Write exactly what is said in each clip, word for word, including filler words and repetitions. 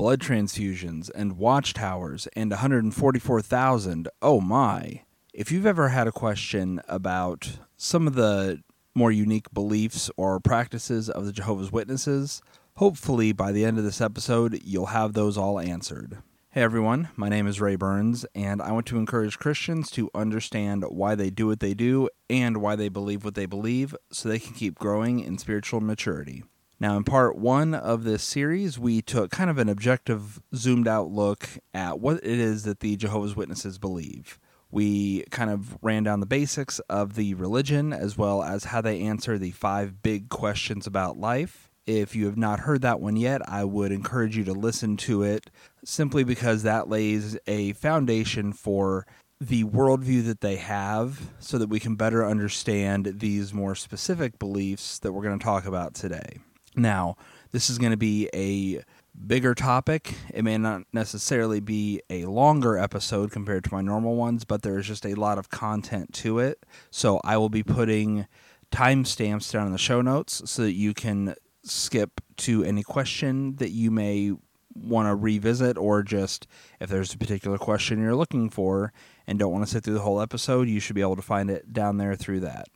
blood transfusions, and watchtowers, and one hundred forty-four thousand. Oh my. If you've ever had a question about some of the more unique beliefs or practices of the Jehovah's Witnesses, hopefully by the end of this episode, you'll have those all answered. Hey everyone, my name is Ray Burns, and I want to encourage Christians to understand why they do what they do and why they believe what they believe so they can keep growing in spiritual maturity. Now, in part one of this series, we took kind of an objective, zoomed-out look at what it is that the Jehovah's Witnesses believe. We kind of ran down the basics of the religion as well as how they answer the five big questions about life. If you have not heard that one yet, I would encourage you to listen to it simply because that lays a foundation for the worldview that they have so that we can better understand these more specific beliefs that we're going to talk about today. Now, this is going to be a bigger topic. It may not necessarily be a longer episode compared to my normal ones, but there is just a lot of content to it. So I will be putting timestamps down in the show notes so that you can skip to any question that you may want to revisit, or just if there's a particular question you're looking for and don't want to sit through the whole episode, you should be able to find it down there through that.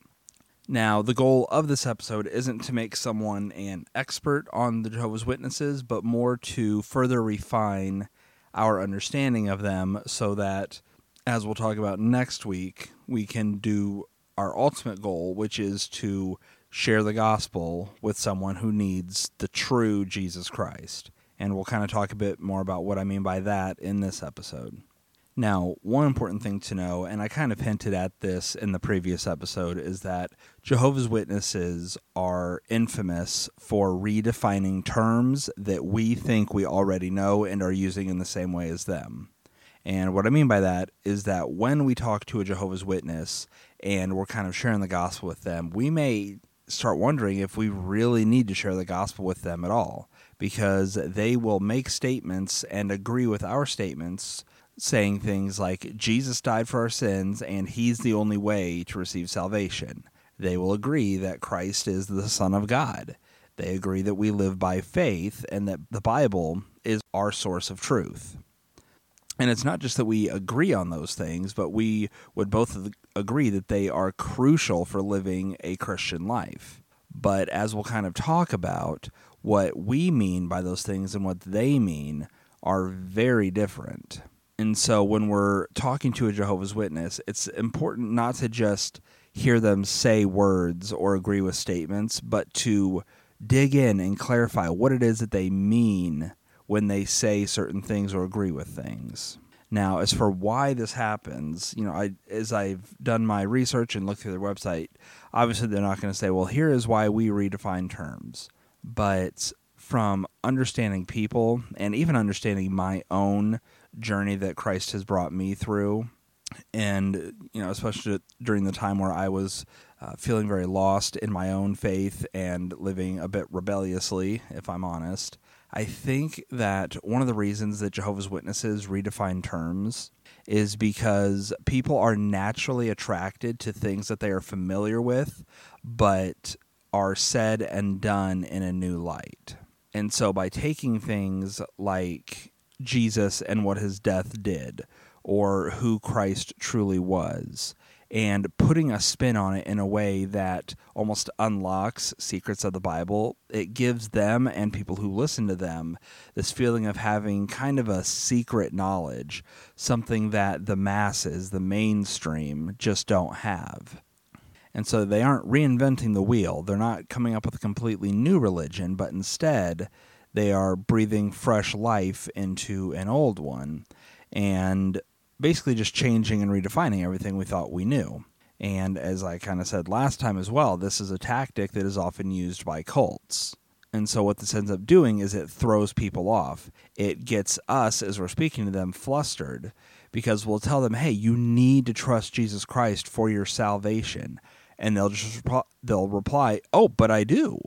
Now, the goal of this episode isn't to make someone an expert on the Jehovah's Witnesses, but more to further refine our understanding of them so that, as we'll talk about next week, we can do our ultimate goal, which is to share the gospel with someone who needs the true Jesus Christ. And we'll kind of talk a bit more about what I mean by that in this episode. Now, one important thing to know, and I kind of hinted at this in the previous episode, is that Jehovah's Witnesses are infamous for redefining terms that we think we already know and are using in the same way as them. And what I mean by that is that when we talk to a Jehovah's Witness and we're kind of sharing the gospel with them, we may start wondering if we really need to share the gospel with them at all, because they will make statements and agree with our statements, saying things like, Jesus died for our sins and he's the only way to receive salvation. They will agree that Christ is the Son of God. They agree that we live by faith and that the Bible is our source of truth. And it's not just that we agree on those things, but we would both agree that they are crucial for living a Christian life. But as we'll kind of talk about, what we mean by those things and what they mean are very different. And so when we're talking to a Jehovah's Witness, it's important not to just hear them say words or agree with statements, but to dig in and clarify what it is that they mean when they say certain things or agree with things. Now, as for why this happens, you know, I as I've done my research and looked through their website, obviously they're not going to say, well, here is why we redefine terms. But from understanding people and even understanding my own journey that Christ has brought me through, and, you know, especially during the time where I was uh, feeling very lost in my own faith and living a bit rebelliously, if I'm honest, I think that one of the reasons that Jehovah's Witnesses redefine terms is because people are naturally attracted to things that they are familiar with, but are said and done in a new light. And so by taking things like Jesus and what his death did, or who Christ truly was, and putting a spin on it in a way that almost unlocks secrets of the Bible, it gives them and people who listen to them this feeling of having kind of a secret knowledge, something that the masses, the mainstream, just don't have. And so they aren't reinventing the wheel. They're not coming up with a completely new religion, but instead they are breathing fresh life into an old one, and basically just changing and redefining everything we thought we knew. And as I kind of said last time as well, this is a tactic that is often used by cults. And so what this ends up doing is it throws people off. It gets us, as we're speaking to them, flustered, because we'll tell them, hey, you need to trust Jesus Christ for your salvation. And they'll just rep- they'll reply, oh, but I do.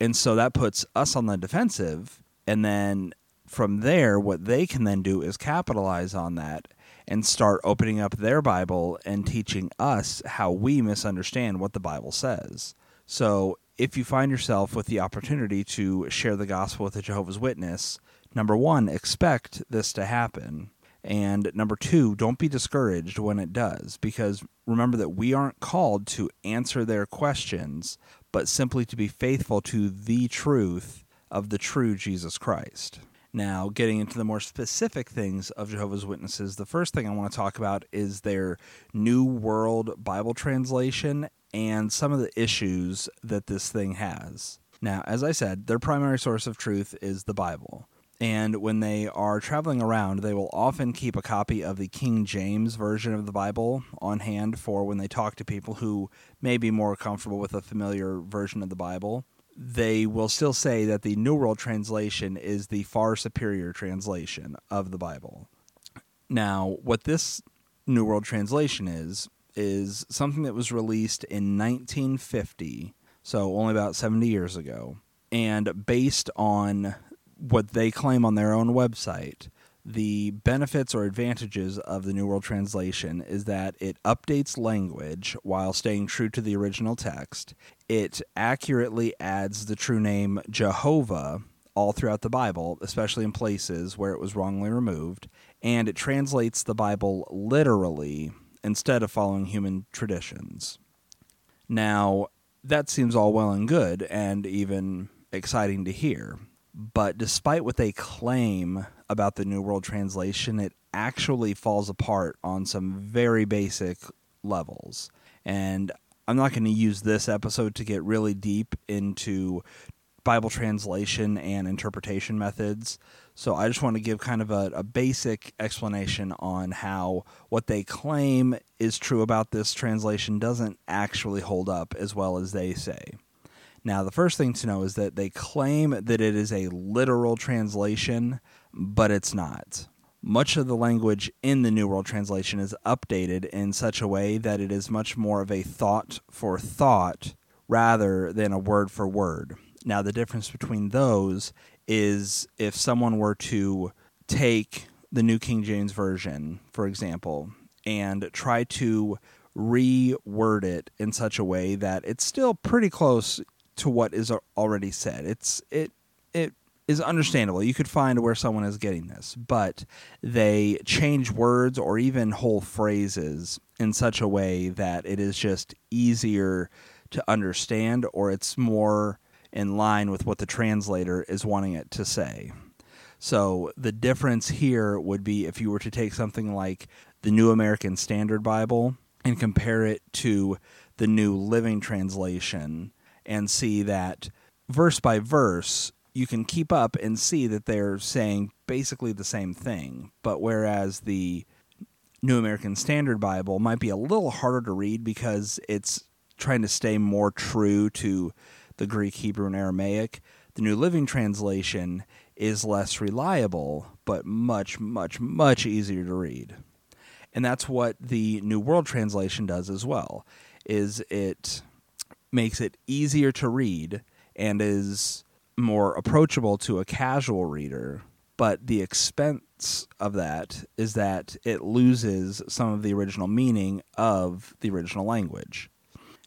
And so that puts us on the defensive. And then from there, what they can then do is capitalize on that and start opening up their Bible and teaching us how we misunderstand what the Bible says. So if you find yourself with the opportunity to share the gospel with a Jehovah's Witness, number one, expect this to happen. And number two, don't be discouraged when it does, because remember that we aren't called to answer their questions, but simply to be faithful to the truth of the true Jesus Christ. Now, getting into the more specific things of Jehovah's Witnesses, the first thing I want to talk about is their New World Bible Translation and some of the issues that this thing has. Now, as I said, their primary source of truth is the Bible. And when they are traveling around, they will often keep a copy of the King James Version of the Bible on hand for when they talk to people who may be more comfortable with a familiar version of the Bible. They will still say that the New World Translation is the far superior translation of the Bible. Now, what this New World Translation is, is something that was released in nineteen fifty, so only about seventy years ago, and based on what they claim on their own website, the benefits or advantages of the New World Translation is that it updates language while staying true to the original text. It accurately adds the true name Jehovah all throughout the Bible, especially in places where it was wrongly removed, and it translates the Bible literally instead of following human traditions. Now, that seems all well and good and even exciting to hear. But despite what they claim about the New World Translation, it actually falls apart on some very basic levels. And I'm not going to use this episode to get really deep into Bible translation and interpretation methods. So I just want to give kind of a, a basic explanation on how what they claim is true about this translation doesn't actually hold up as well as they say. Now, the first thing to know is that they claim that it is a literal translation, but it's not. Much of the language in the New World Translation is updated in such a way that it is much more of a thought for thought rather than a word for word. Now, the difference between those is if someone were to take the New King James Version, for example, and try to reword it in such a way that it's still pretty close to what is already said. It's it it is understandable. You could find where someone is getting this, but they change words or even whole phrases in such a way that it is just easier to understand, or it's more in line with what the translator is wanting it to say. So the difference here would be if you were to take something like the New American Standard Bible and compare it to the New Living Translation, and see that verse by verse, you can keep up and see that they're saying basically the same thing. But whereas the New American Standard Bible might be a little harder to read because it's trying to stay more true to the Greek, Hebrew, and Aramaic, the New Living Translation is less reliable, but much, much, much easier to read. And that's what the New World Translation does as well, is it makes it easier to read and is more approachable to a casual reader, but the expense of that is that it loses some of the original meaning of the original language.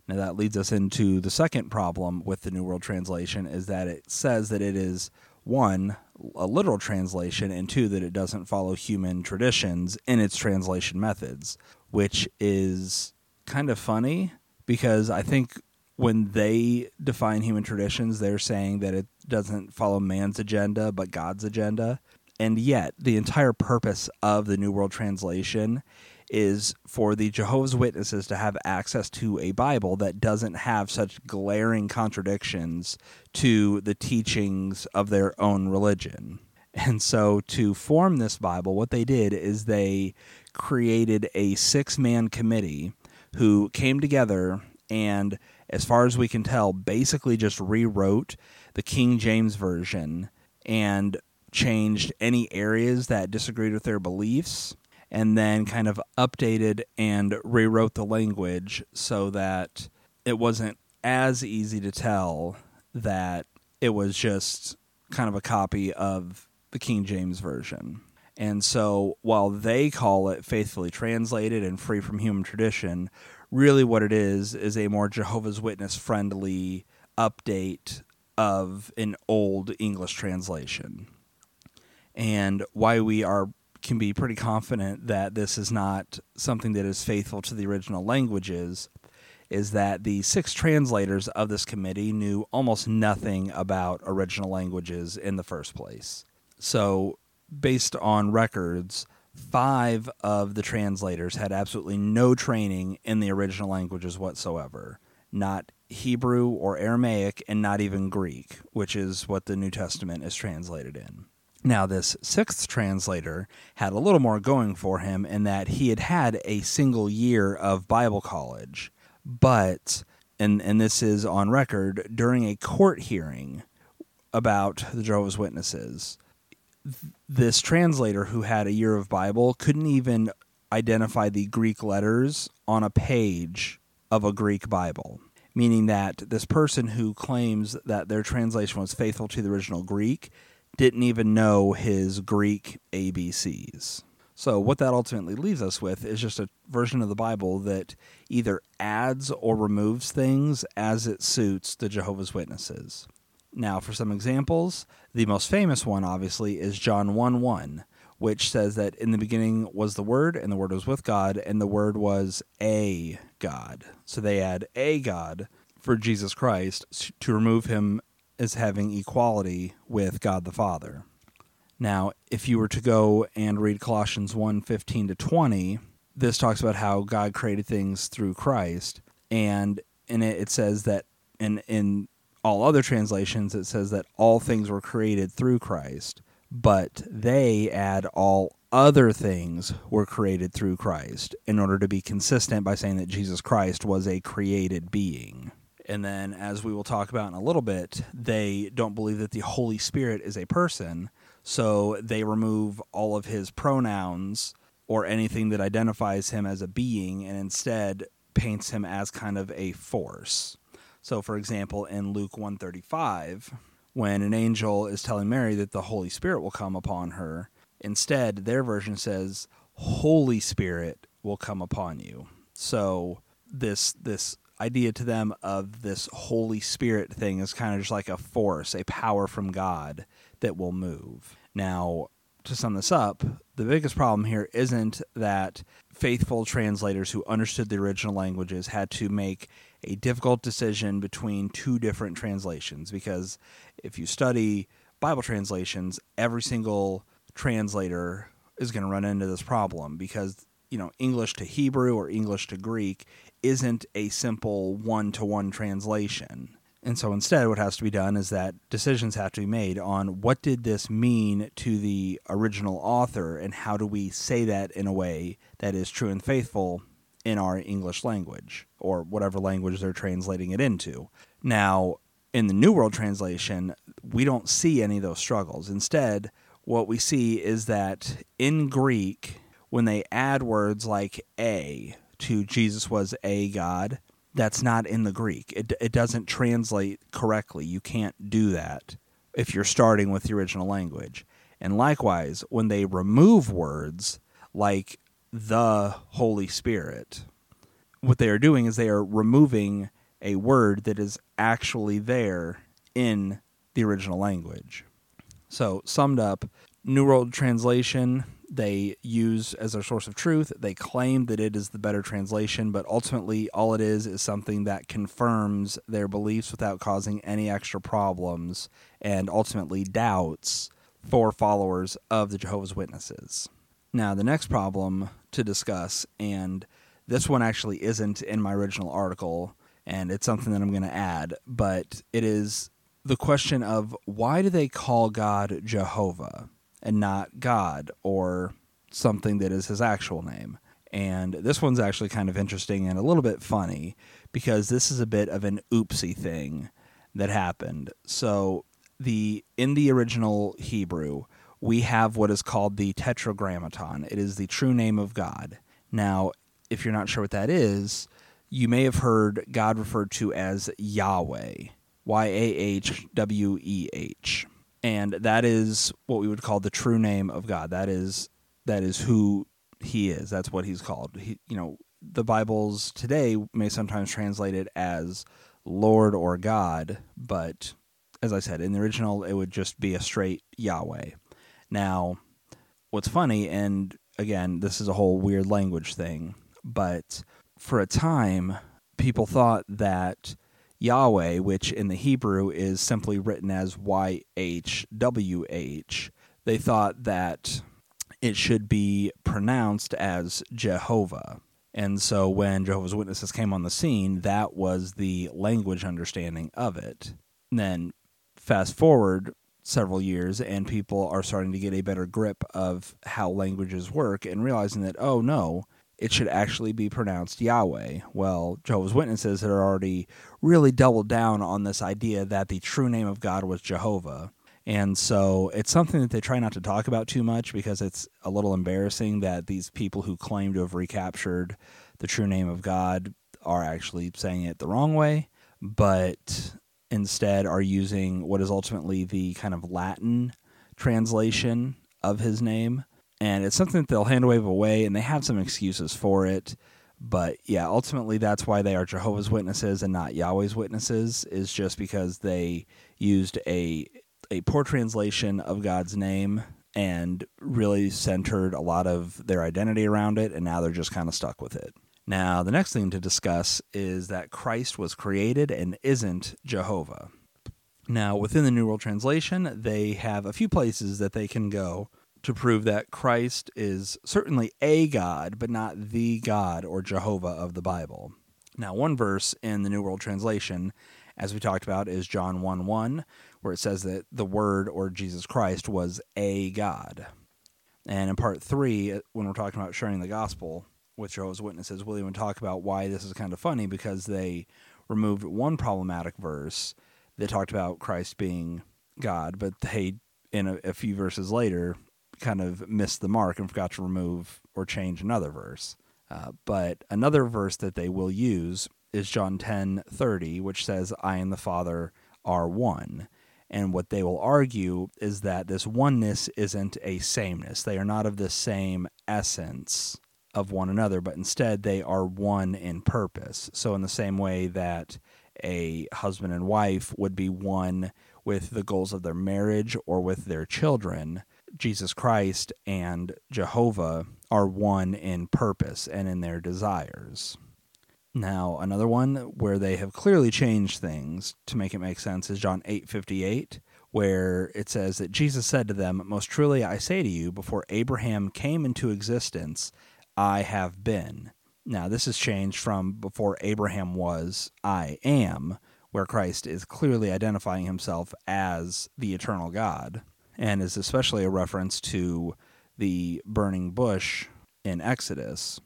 Now that leads us into the second problem with the New World Translation, is that it says that it is, one, a literal translation, and two, that it doesn't follow human traditions in its translation methods, which is kind of funny because I think when they define human traditions, they're saying that it doesn't follow man's agenda, but God's agenda. And yet, the entire purpose of the New World Translation is for the Jehovah's Witnesses to have access to a Bible that doesn't have such glaring contradictions to the teachings of their own religion. And so, to form this Bible, what they did is they created a six-man committee who came together and, as far as we can tell, basically just rewrote the King James Version and changed any areas that disagreed with their beliefs, and then kind of updated and rewrote the language so that it wasn't as easy to tell that it was just kind of a copy of the King James Version. And so while they call it faithfully translated and free from human tradition, really what it is is a more Jehovah's Witness-friendly update of an old English translation. and why we are can be pretty confident that this is not something that is faithful to the original languages, is that the six translators of this committee knew almost nothing about original languages in the first place. So, based on records, five of the translators had absolutely no training in the original languages whatsoever, not Hebrew or Aramaic, and not even Greek, which is what the New Testament is translated in. Now, this sixth translator had a little more going for him in that he had had a single year of Bible college. But, and, and this is on record, during a court hearing about the Jehovah's Witnesses, th- this translator who had a year of Bible couldn't even identify the Greek letters on a page of a Greek Bible, meaning that this person who claims that their translation was faithful to the original Greek didn't even know his Greek A B Cs. So what that ultimately leaves us with is just a version of the Bible that either adds or removes things as it suits the Jehovah's Witnesses. Now, for some examples, the most famous one, obviously, is John one one, which says that in the beginning was the Word, and the Word was with God, and the Word was a God. So they add a God for Jesus Christ to remove him as having equality with God the Father. Now, if you were to go and read Colossians one fifteen to twenty, this talks about how God created things through Christ, and in it it says that, in in all other translations, it says that all things were created through Christ, but they add all other things were created through Christ in order to be consistent by saying that Jesus Christ was a created being. And then, as we will talk about in a little bit, they don't believe that the Holy Spirit is a person, so they remove all of his pronouns or anything that identifies him as a being and instead paints him as kind of a force. So, for example, in Luke one thirty-five, when an angel is telling Mary that the Holy Spirit will come upon her, instead their version says, Holy Spirit will come upon you. So this this idea to them of this Holy Spirit thing is kind of just like a force, a power from God that will move. Now, to sum this up, the biggest problem here isn't that faithful translators who understood the original languages had to make a difficult decision between two different translations, because if you study Bible translations, every single translator is going to run into this problem, because, you know, English to Hebrew or English to Greek isn't a simple one-to-one translation. And so instead what has to be done is that decisions have to be made on what did this mean to the original author, and how do we say that in a way that is true and faithful in our English language, or whatever language they're translating it into. Now, in the New World Translation, we don't see any of those struggles. Instead, what we see is that in Greek, when they add words like a to Jesus was a God, that's not in the Greek. It it doesn't translate correctly. You can't do that if you're starting with the original language. And likewise, when they remove words like the Holy Spirit, what they are doing is they are removing a word that is actually there in the original language. So, summed up, New World Translation, they use as their source of truth. They claim that it is the better translation, but ultimately all it is is something that confirms their beliefs without causing any extra problems and ultimately doubts for followers of the Jehovah's Witnesses. Now, the next problem to discuss, and this one actually isn't in my original article, and it's something that I'm going to add, but it is the question of why do they call God Jehovah and not God or something that is his actual name? And this one's actually kind of interesting and a little bit funny, because this is a bit of an oopsie thing that happened. So the in the original Hebrew, we have what is called the Tetragrammaton. It is the true name of God. Now, if you're not sure what that is, you may have heard God referred to as Yahweh, Y A H W E H. And that is what we would call the true name of God. That is that is who he is. That's what he's called. He, you know, the Bibles today may sometimes translate it as Lord or God, but as I said, in the original, it would just be a straight Yahweh. Now, what's funny, and again, this is a whole weird language thing, but for a time, people thought that Yahweh, which in the Hebrew is simply written as Y H W H, they thought that it should be pronounced as Jehovah. And so when Jehovah's Witnesses came on the scene, that was the language understanding of it. And then fast forward several years, and people are starting to get a better grip of how languages work and realizing that, oh, no, it should actually be pronounced Yahweh. Well, Jehovah's Witnesses had already really doubled down on this idea that the true name of God was Jehovah. And so it's something that they try not to talk about too much because it's a little embarrassing that these people who claim to have recaptured the true name of God are actually saying it the wrong way, but instead are using what is ultimately the kind of Latin translation of his name. And it's something that they'll handwave away, and they have some excuses for it. But yeah, ultimately that's why they are Jehovah's Witnesses and not Yahweh's Witnesses, is just because they used a a poor translation of God's name and really centered a lot of their identity around it, and now they're just kind of stuck with it. Now, the next thing to discuss is that Christ was created and isn't Jehovah. Now, within the New World Translation, they have a few places that they can go to prove that Christ is certainly a God, but not the God or Jehovah of the Bible. Now, one verse in the New World Translation, as we talked about, is John one one, where it says that the Word, or Jesus Christ, was a God. And in part three, when we're talking about sharing the gospel with Jehovah's Witnesses, we'll even talk about why this is kind of funny, because they removed one problematic verse that talked about Christ being God, but they, in a, a few verses later, kind of missed the mark and forgot to remove or change another verse. Uh, but another verse that they will use is John ten thirty, which says, I and the Father are one. And what they will argue is that this oneness isn't a sameness. They are not of the same essence of one another, but instead they are one in purpose. So in the same way that a husband and wife would be one with the goals of their marriage or with their children, Jesus Christ and Jehovah are one in purpose and in their desires. Now, another one where they have clearly changed things to make it make sense is John eight fifty-eight, where it says that Jesus said to them, most truly I say to you, before Abraham came into existence, I have been. Now, this has changed from before Abraham was, I am, where Christ is clearly identifying himself as the eternal God, and is especially a reference to the burning bush in Exodus.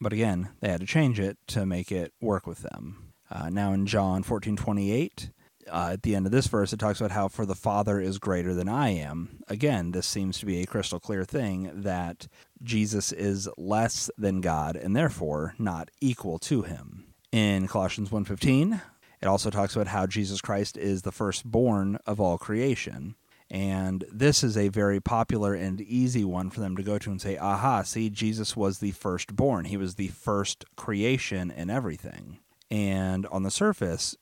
But again, they had to change it to make it work with them. Uh, now in John fourteen twenty-eight, uh, at the end of this verse, it talks about how for the Father is greater than I am. Again, this seems to be a crystal clear thing that Jesus is less than God and therefore not equal to him. In Colossians one fifteen, it also talks about how Jesus Christ is the firstborn of all creation. And this is a very popular and easy one for them to go to and say, aha, see, Jesus was the firstborn. He was the first creation in everything. And on the surface,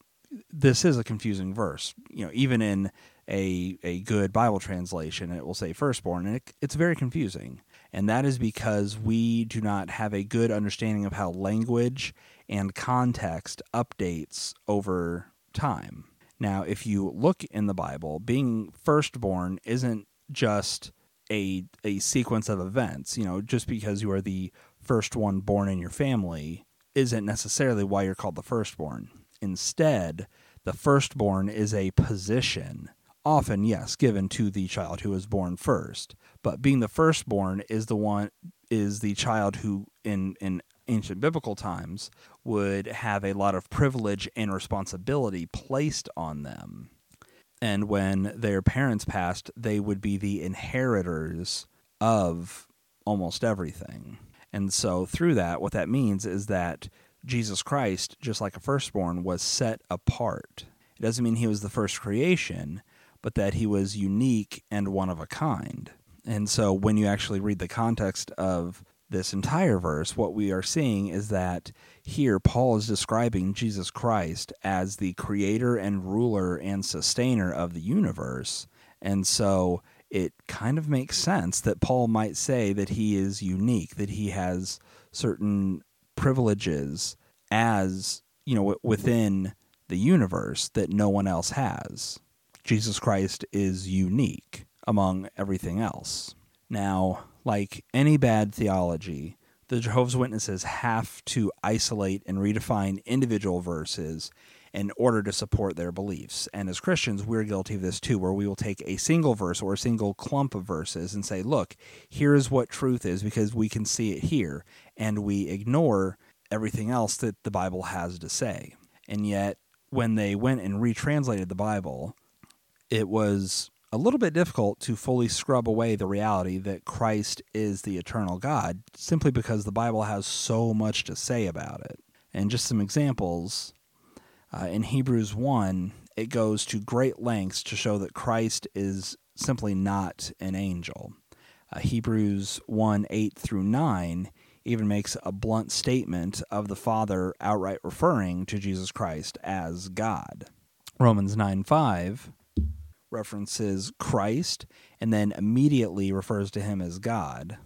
this is a confusing verse. You know, even in a a good Bible translation, it will say firstborn, and it, it's very confusing. And that is because we do not have a good understanding of how language and context updates over time. Now, if you look in the Bible, being firstborn isn't just a a sequence of events. You know, just because you are the first one born in your family isn't necessarily why you're called the firstborn. Instead, the firstborn is a position, often, yes, given to the child who is born first. But being the firstborn is the one is the child who, in in ancient biblical times, would have a lot of privilege and responsibility placed on them. And when their parents passed, they would be the inheritors of almost everything. And so through that, what that means is that Jesus Christ, just like a firstborn, was set apart. It doesn't mean he was the first creation, but that he was unique and one of a kind. And so when you actually read the context of this entire verse, what we are seeing is that here Paul is describing Jesus Christ as the creator and ruler and sustainer of the universe. And so it kind of makes sense that Paul might say that he is unique, that he has certain privileges as, you know, within the universe that no one else has. Jesus Christ is unique among everything else. Now, like any bad theology, the Jehovah's Witnesses have to isolate and redefine individual verses in order to support their beliefs. And as Christians, we're guilty of this too, where we will take a single verse or a single clump of verses and say, look, here's what truth is because we can see it here, and we ignore everything else that the Bible has to say. And yet, when they went and retranslated the Bible, it was a little bit difficult to fully scrub away the reality that Christ is the eternal God, simply because the Bible has so much to say about it. And just some examples, uh, in Hebrews one, it goes to great lengths to show that Christ is simply not an angel. Uh, Hebrews one, eight through nine even makes a blunt statement of the Father outright referring to Jesus Christ as God. Romans nine, five references Christ and then immediately refers to him as God.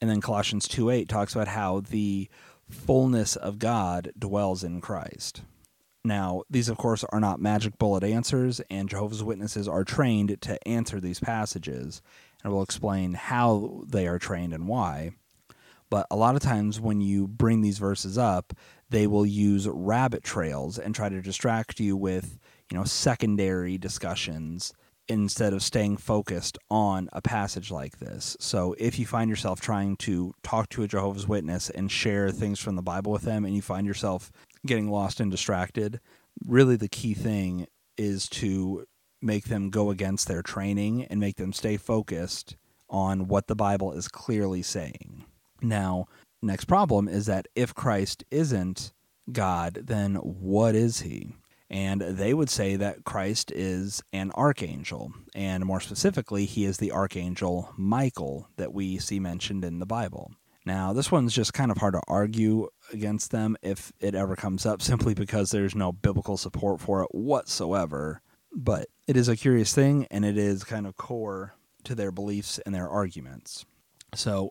And then Colossians two, eight talks about how the fullness of God dwells in Christ. Now, these, of course, are not magic bullet answers, and Jehovah's Witnesses are trained to answer these passages, and we'll explain how they are trained and why. But a lot of times when you bring these verses up, they will use rabbit trails and try to distract you with, you know, secondary discussions instead of staying focused on a passage like this. So if you find yourself trying to talk to a Jehovah's Witness and share things from the Bible with them and you find yourself getting lost and distracted, really the key thing is to make them go against their training and make them stay focused on what the Bible is clearly saying. Now, next problem is that if Christ isn't God, then what is he? And they would say that Christ is an archangel, and more specifically, he is the archangel Michael that we see mentioned in the Bible. Now, this one's just kind of hard to argue against them if it ever comes up, simply because there's no biblical support for it whatsoever. But it is a curious thing, and it is kind of core to their beliefs and their arguments. So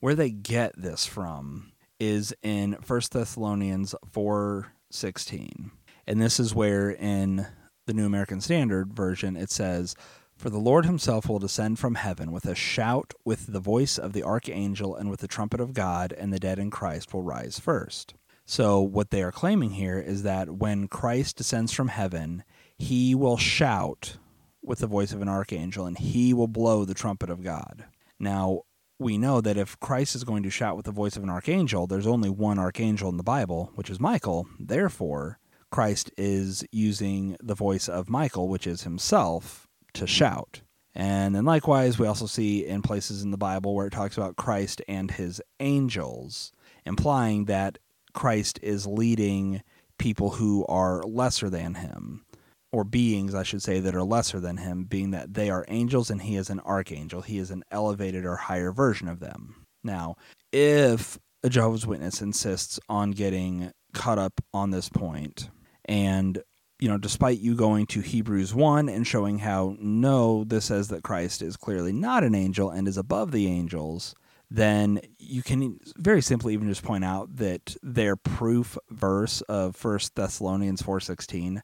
where they get this from is in First Thessalonians four sixteen. And this is where in the New American Standard Version it says, "For the Lord himself will descend from heaven with a shout, with the voice of the archangel, and with the trumpet of God, and the dead in Christ will rise first." So what they are claiming here is that when Christ descends from heaven, he will shout with the voice of an archangel, and he will blow the trumpet of God. Now, we know that if Christ is going to shout with the voice of an archangel, there's only one archangel in the Bible, which is Michael. Therefore, Christ is using the voice of Michael, which is himself, to shout. And then likewise, we also see in places in the Bible where it talks about Christ and his angels, implying that Christ is leading people who are lesser than him, or beings, I should say, that are lesser than him, being that they are angels and he is an archangel. He is an elevated or higher version of them. Now, if a Jehovah's Witness insists on getting caught up on this point, and, you know, despite you going to Hebrews one and showing how, no, this says that Christ is clearly not an angel and is above the angels, then you can very simply even just point out that their proof verse of First Thessalonians four sixteen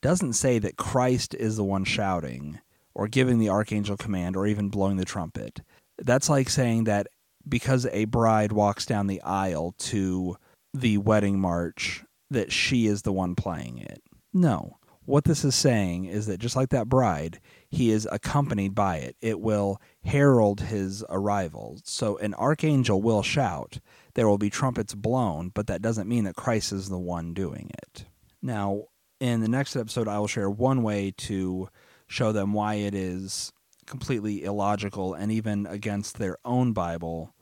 doesn't say that Christ is the one shouting or giving the archangel command or even blowing the trumpet. That's like saying that because a bride walks down the aisle to the wedding march, that she is the one playing it. No. What this is saying is that just like that bride, he is accompanied by it. It will herald his arrival. So an archangel will shout. There will be trumpets blown, but that doesn't mean that Christ is the one doing it. Now, in the next episode, I will share one way to show them why it is completely illogical and even against their own Bible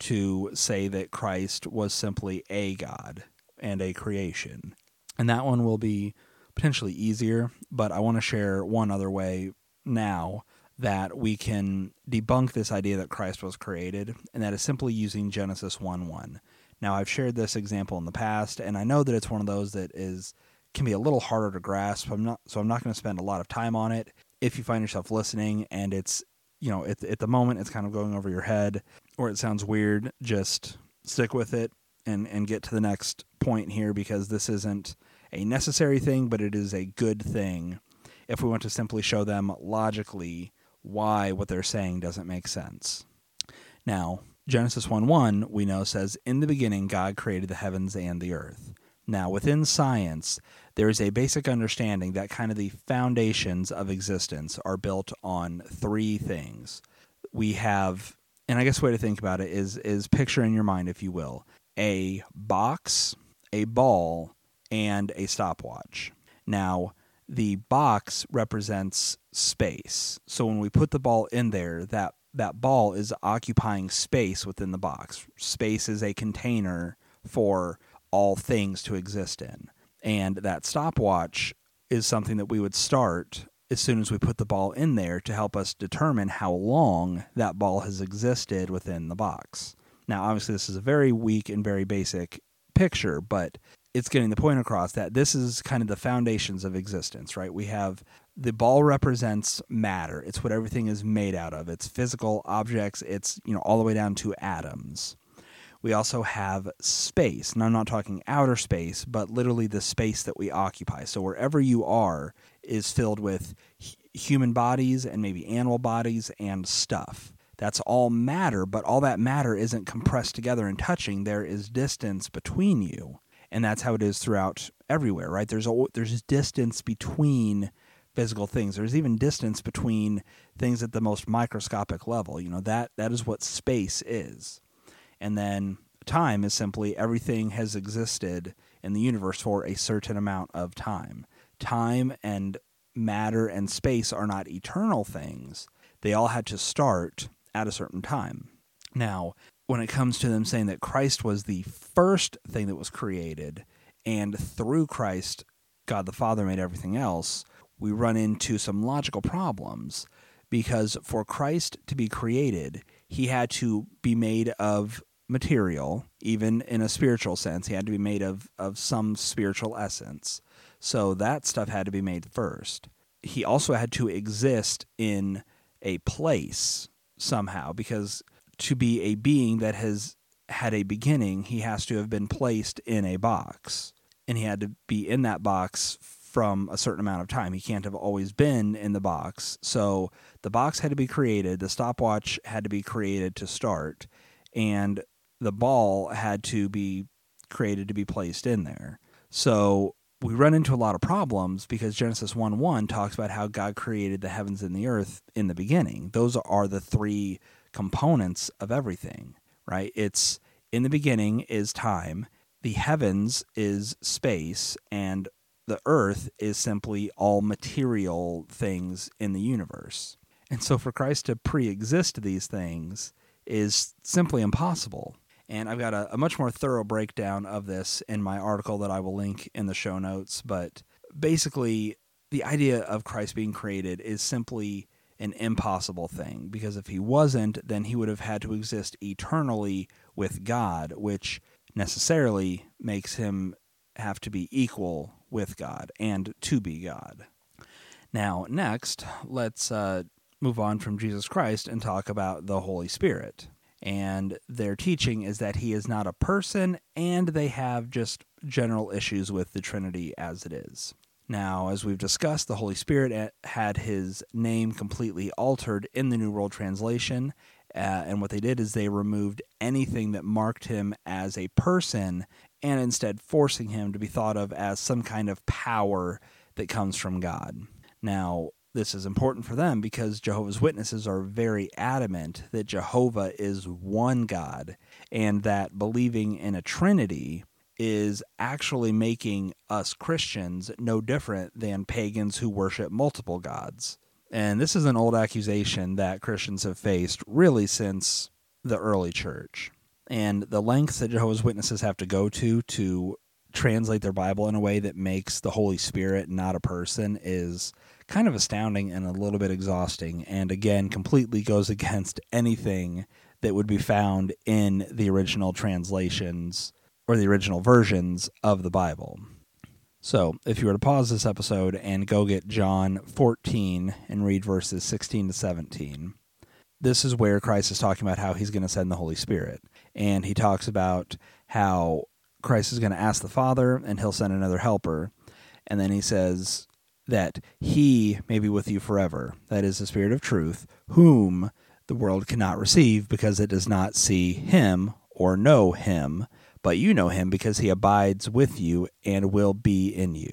to say that Christ was simply a God and a creation. And that one will be potentially easier, but I want to share one other way now that we can debunk this idea that Christ was created, and that is simply using Genesis one one. Now, I've shared this example in the past, and I know that it's one of those that is can be a little harder to grasp, I'm not, so I'm not going to spend a lot of time on it. If you find yourself listening and it's you know, at, at the moment it's kind of going over your head or it sounds weird, just stick with it and, and get to the next point here, because this isn't a necessary thing, but it is a good thing if we want to simply show them logically why what they're saying doesn't make sense. Now, Genesis one one, we know, says, "In the beginning, God created the heavens and the earth." Now, within science, there is a basic understanding that kind of the foundations of existence are built on three things. We have, and I guess the way to think about it is, is picture in your mind, if you will, a box, a ball, and a stopwatch. Now, the box represents space. So when we put the ball in there, that, that ball is occupying space within the box. Space is a container for all things to exist in. And that stopwatch is something that we would start as soon as we put the ball in there to help us determine how long that ball has existed within the box. Now, obviously, this is a very weak and very basic picture, but it's getting the point across that this is kind of the foundations of existence, right? We have the ball represents matter. It's what everything is made out of. It's physical objects. It's, you know, all the way down to atoms. We also have space, and I'm not talking outer space, but literally the space that we occupy. So wherever you are is filled with h- human bodies and maybe animal bodies and stuff. That's all matter, but all that matter isn't compressed together and touching. There is distance between you. And that's how it is throughout everywhere, right? There's a, there's distance between physical things. There's even distance between things at the most microscopic level. You know, that that is what space is. And then time is simply everything has existed in the universe for a certain amount of time. Time and matter and space are not eternal things. They all had to start at a certain time. Now, when it comes to them saying that Christ was the first thing that was created, and through Christ, God the Father made everything else, we run into some logical problems, because for Christ to be created, he had to be made of material, even in a spiritual sense. He had to be made of, of some spiritual essence. So that stuff had to be made first. He also had to exist in a place somehow, because to be a being that has had a beginning, he has to have been placed in a box. And he had to be in that box from a certain amount of time. He can't have always been in the box. So the box had to be created, the stopwatch had to be created to start, and the ball had to be created to be placed in there. So we run into a lot of problems, because Genesis one one talks about how God created the heavens and the earth in the beginning. Those are the three components of everything, right? It's in the beginning is time, the heavens is space, and the earth is simply all material things in the universe. And so for Christ to pre-exist these things is simply impossible. And I've got a, a much more thorough breakdown of this in my article that I will link in the show notes, but basically the idea of Christ being created is simply an impossible thing, because if he wasn't, then he would have had to exist eternally with God, which necessarily makes him have to be equal with God and to be God. Now, next, let's uh, move on from Jesus Christ and talk about the Holy Spirit. And their teaching is that he is not a person, and they have just general issues with the Trinity as it is. Now, as we've discussed, the Holy Spirit had his name completely altered in the New World Translation, uh, and what they did is they removed anything that marked him as a person and instead forcing him to be thought of as some kind of power that comes from God. Now, this is important for them because Jehovah's Witnesses are very adamant that Jehovah is one God and that believing in a Trinity is actually making us Christians no different than pagans who worship multiple gods. And this is an old accusation that Christians have faced really since the early church. And the lengths that Jehovah's Witnesses have to go to to translate their Bible in a way that makes the Holy Spirit not a person is kind of astounding and a little bit exhausting, and again, completely goes against anything that would be found in the original translations or the original versions of the Bible. So if you were to pause this episode and go get John fourteen and read verses sixteen to seventeen, this is where Christ is talking about how he's going to send the Holy Spirit. And he talks about how Christ is going to ask the Father, and he'll send another helper. And then he says that he may be with you forever. That is the Spirit of truth, whom the world cannot receive because it does not see him or know him, but you know him because he abides with you and will be in you.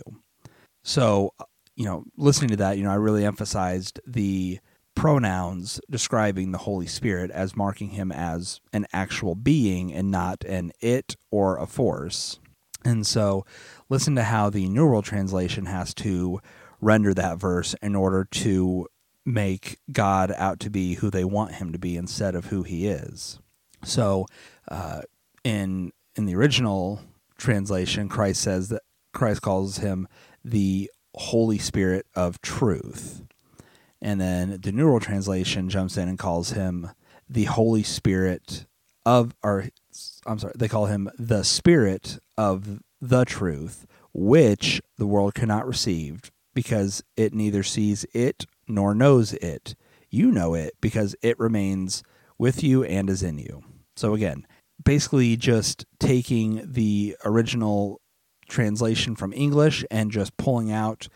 So, you know, listening to that, you know, I really emphasized the pronouns describing the Holy Spirit as marking him as an actual being and not an it or a force. And so listen to how the New World Translation has to render that verse in order to make God out to be who they want him to be instead of who he is. So uh, in in the original translation, Christ says that Christ calls him the Holy Spirit of truth. And then the New World Translation jumps in and calls him the Holy Spirit of, or I'm sorry, they call him the Spirit of the truth, which the world cannot receive because it neither sees it nor knows it. You know it because it remains with you and is in you. So again, basically just taking the original translation from English and just pulling out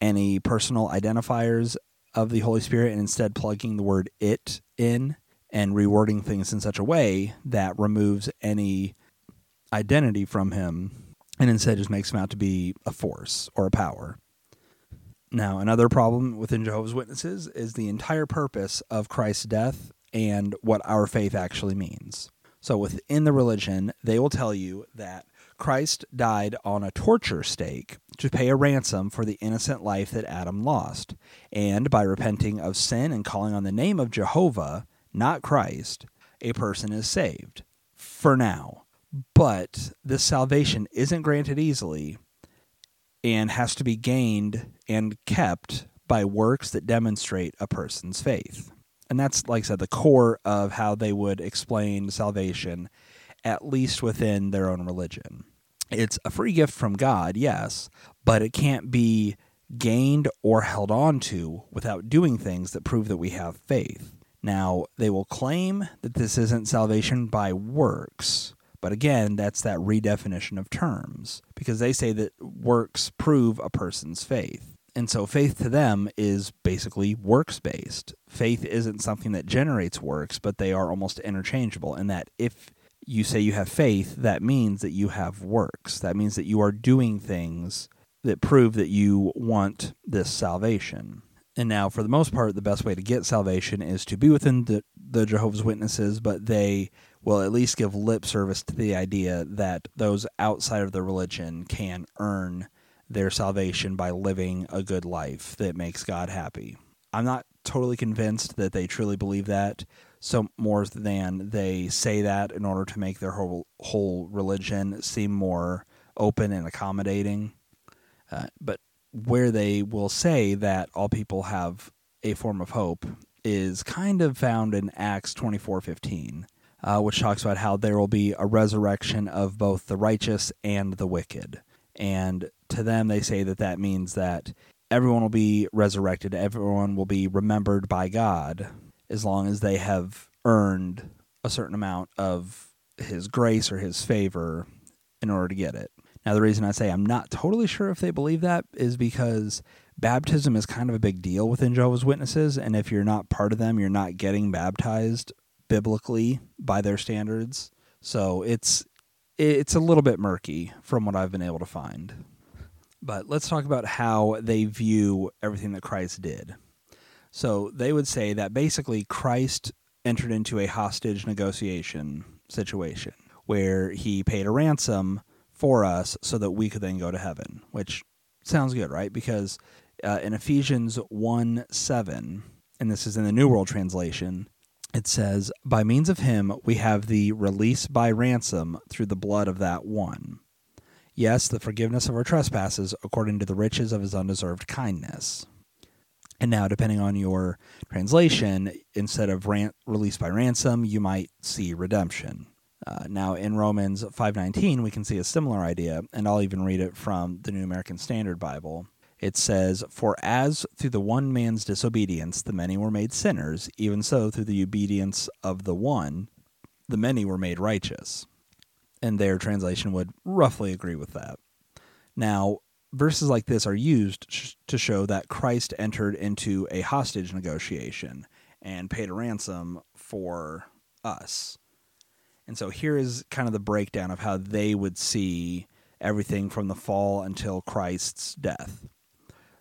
any personal identifiers of the Holy Spirit and instead plugging the word it in and rewording things in such a way that removes any identity from him and instead just makes him out to be a force or a power. Now, another problem within Jehovah's Witnesses is the entire purpose of Christ's death and what our faith actually means. So within the religion, they will tell you that Christ died on a torture stake to pay a ransom for the innocent life that Adam lost, and by repenting of sin and calling on the name of Jehovah, not Christ, a person is saved, for now. But this salvation isn't granted easily and has to be gained and kept by works that demonstrate a person's faith. And that's, like I said, the core of how they would explain salvation, at least within their own religion. It's a free gift from God, yes, but it can't be gained or held on to without doing things that prove that we have faith. Now, they will claim that this isn't salvation by works, but again, that's that redefinition of terms, because they say that works prove a person's faith. And so faith to them is basically works-based. Faith isn't something that generates works, but they are almost interchangeable in that if you say you have faith, that means that you have works. That means that you are doing things that prove that you want this salvation. And now, for the most part, the best way to get salvation is to be within the, the Jehovah's Witnesses, but they will at least give lip service to the idea that those outside of the religion can earn their salvation by living a good life that makes God happy. I'm not totally convinced that they truly believe that, so more than they say that in order to make their whole whole religion seem more open and accommodating. Uh, but where they will say that all people have a form of hope is kind of found in Acts twenty-four fifteen, uh, which talks about how there will be a resurrection of both the righteous and the wicked. And to them, they say that that means that everyone will be resurrected, everyone will be remembered by God, as long as they have earned a certain amount of his grace or his favor in order to get it. Now, the reason I say I'm not totally sure if they believe that is because baptism is kind of a big deal within Jehovah's Witnesses, and if you're not part of them, you're not getting baptized biblically by their standards. So it's it's a little bit murky from what I've been able to find. But let's talk about how they view everything that Christ did. So they would say that basically Christ entered into a hostage negotiation situation where he paid a ransom for us so that we could then go to heaven, which sounds good, right? Because uh, in Ephesians one seven, and this is in the New World Translation, it says, "By means of him we have the release by ransom through the blood of that one. Yes, the forgiveness of our trespasses according to the riches of his undeserved kindness." And now, depending on your translation, instead of ran- release by ransom, you might see redemption. Uh, now, in Romans five nineteen, we can see a similar idea, and I'll even read it from the New American Standard Bible. It says, "For as through the one man's disobedience the many were made sinners, even so through the obedience of the one the many were made righteous." And their translation would roughly agree with that. Now, verses like this are used sh- to show that Christ entered into a hostage negotiation and paid a ransom for us. And so here is kind of the breakdown of how they would see everything from the fall until Christ's death.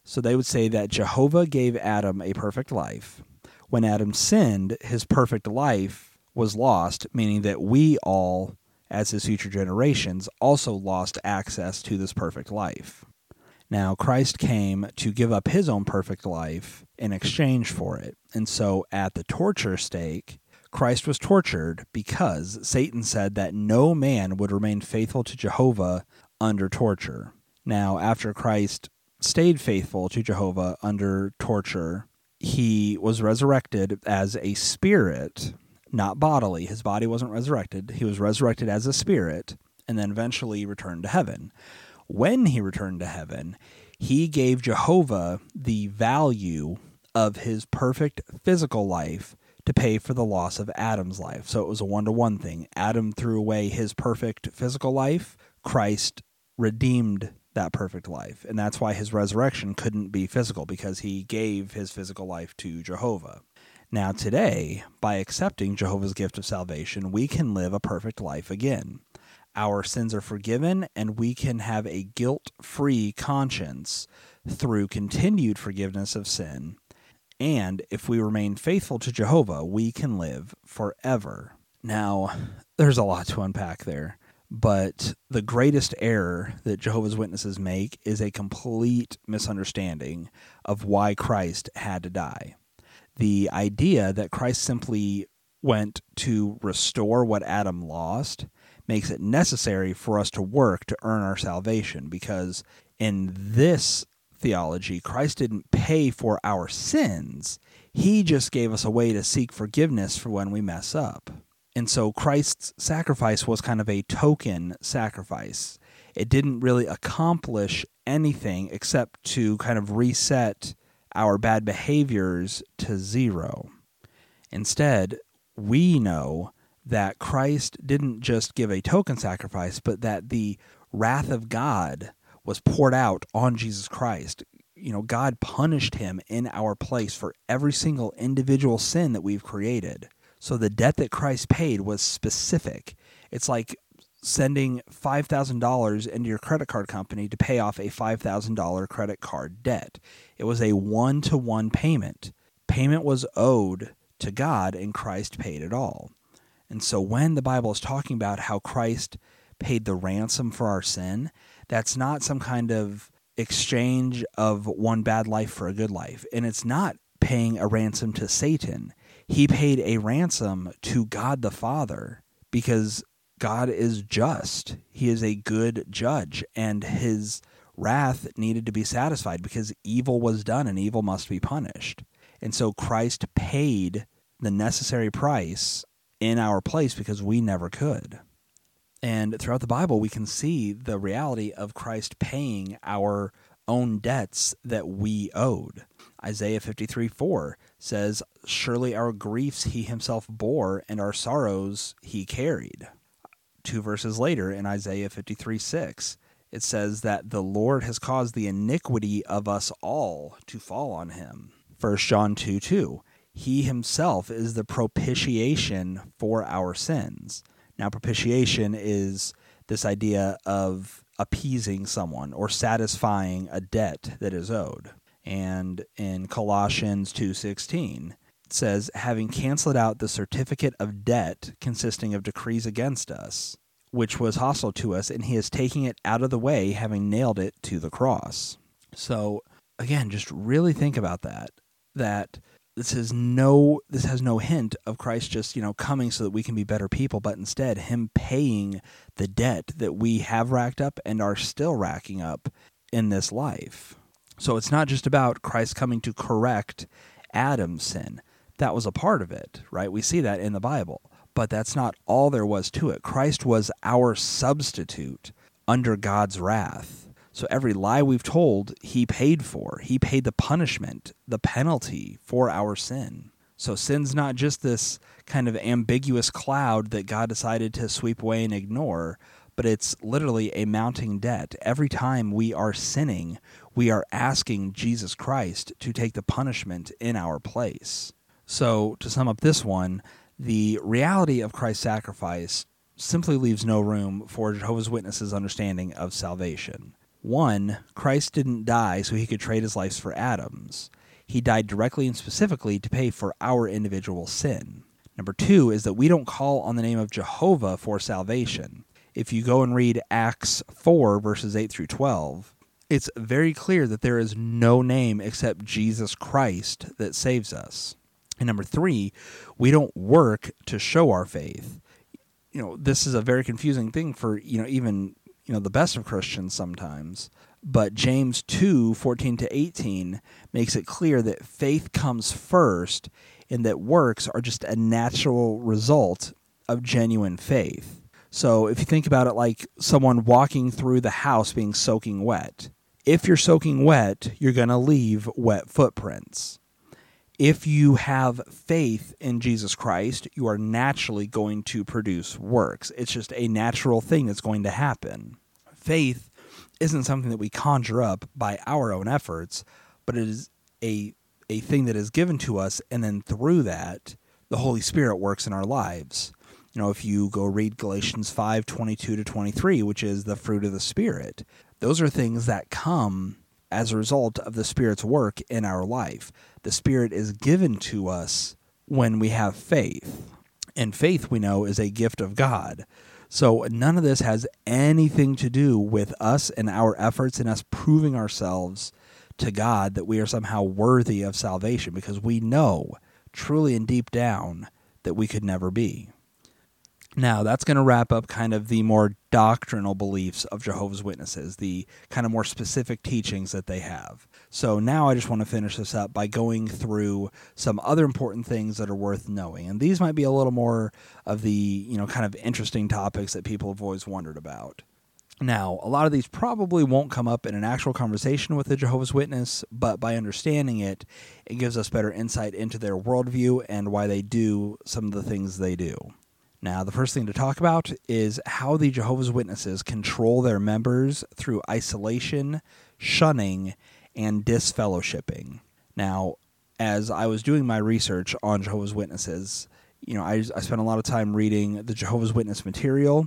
So they would say that Jehovah gave Adam a perfect life. When Adam sinned, his perfect life was lost, meaning that we all, as his future generations, also lost access to this perfect life. Now, Christ came to give up his own perfect life in exchange for it. And so at the torture stake, Christ was tortured because Satan said that no man would remain faithful to Jehovah under torture. Now, after Christ stayed faithful to Jehovah under torture, he was resurrected as a spirit, not bodily. His body wasn't resurrected. He was resurrected as a spirit and then eventually returned to heaven. When he returned to heaven, he gave Jehovah the value of his perfect physical life to pay for the loss of Adam's life. So it was a one-to-one thing. Adam threw away his perfect physical life. Christ redeemed that perfect life. And that's why his resurrection couldn't be physical, because he gave his physical life to Jehovah. Now today, by accepting Jehovah's gift of salvation, we can live a perfect life again. Our sins are forgiven, and we can have a guilt-free conscience through continued forgiveness of sin. And if we remain faithful to Jehovah, we can live forever. Now, there's a lot to unpack there, but the greatest error that Jehovah's Witnesses make is a complete misunderstanding of why Christ had to die. The idea that Christ simply went to restore what Adam lost makes it necessary for us to work to earn our salvation, because in this theology, Christ didn't pay for our sins. He just gave us a way to seek forgiveness for when we mess up. And so Christ's sacrifice was kind of a token sacrifice. It didn't really accomplish anything except to kind of reset our bad behaviors to zero. Instead, we know that Christ didn't just give a token sacrifice, but that the wrath of God was poured out on Jesus Christ. You know, God punished him in our place for every single individual sin that we've created. So the debt that Christ paid was specific. It's like sending five thousand dollars into your credit card company to pay off a five thousand dollars credit card debt. It was a one-to-one payment. Payment was owed to God, and Christ paid it all. And so when the Bible is talking about how Christ paid the ransom for our sin, that's not some kind of exchange of one bad life for a good life. And it's not paying a ransom to Satan. He paid a ransom to God the Father, because God is just. He is a good judge, and his wrath needed to be satisfied because evil was done and evil must be punished. And so Christ paid the necessary price in our place because we never could. And throughout the Bible, we can see the reality of Christ paying our own debts that we owed. Isaiah fifty-three four says, "Surely our griefs he himself bore, and our sorrows he carried." Two verses later, in Isaiah fifty-three six, it says that the Lord has caused the iniquity of us all to fall on him. First John two two, "He himself is the propitiation for our sins." Now, propitiation is this idea of appeasing someone or satisfying a debt that is owed. And in Colossians two sixteen, it says, "Having canceled out the certificate of debt consisting of decrees against us, which was hostile to us, and he is taking it out of the way, having nailed it to the cross." So, again, just really think about that, that This is no. This has no hint of Christ just, you know, coming so that we can be better people, but instead him paying the debt that we have racked up and are still racking up in this life. So it's not just about Christ coming to correct Adam's sin. That was a part of it, right? We see that in the Bible. But that's not all there was to it. Christ was our substitute under God's wrath. So every lie we've told, he paid for. He paid the punishment, the penalty for our sin. So sin's not just this kind of ambiguous cloud that God decided to sweep away and ignore, but it's literally a mounting debt. Every time we are sinning, we are asking Jesus Christ to take the punishment in our place. So to sum up this one, the reality of Christ's sacrifice simply leaves no room for Jehovah's Witnesses' understanding of salvation. One, Christ didn't die so he could trade his life for Adam's. He died directly and specifically to pay for our individual sin. Number two is that we don't call on the name of Jehovah for salvation. If you go and read Acts four, verses eight through twelve, it's very clear that there is no name except Jesus Christ that saves us. And number three, we don't work to show our faith. You know, this is a very confusing thing for, you know, even, you know, the best of Christians sometimes. But James two, fourteen to eighteen makes it clear that faith comes first and that works are just a natural result of genuine faith. So if you think about it like someone walking through the house being soaking wet. If you're soaking wet, you're going to leave wet footprints. If you have faith in Jesus Christ, you are naturally going to produce works. It's just a natural thing that's going to happen. Faith isn't something that we conjure up by our own efforts, but it is a a thing that is given to us, and then through that, the Holy Spirit works in our lives. You know, if you go read Galatians five, twenty-two to twenty-three, which is the fruit of the Spirit, those are things that come as a result of the Spirit's work in our life. The Spirit is given to us when we have faith. And faith, we know, is a gift of God. So none of this has anything to do with us and our efforts and us proving ourselves to God that we are somehow worthy of salvation, because we know truly and deep down that we could never be. Now, that's going to wrap up kind of the more doctrinal beliefs of Jehovah's Witnesses, the kind of more specific teachings that they have. So now I just want to finish this up by going through some other important things that are worth knowing. And these might be a little more of the, you know, kind of interesting topics that people have always wondered about. Now, a lot of these probably won't come up in an actual conversation with a Jehovah's Witness, but by understanding it, it gives us better insight into their worldview and why they do some of the things they do. Now, the first thing to talk about is how the Jehovah's Witnesses control their members through isolation, shunning, and disfellowshipping. Now, as I was doing my research on Jehovah's Witnesses, you know, I, I spent a lot of time reading the Jehovah's Witness material.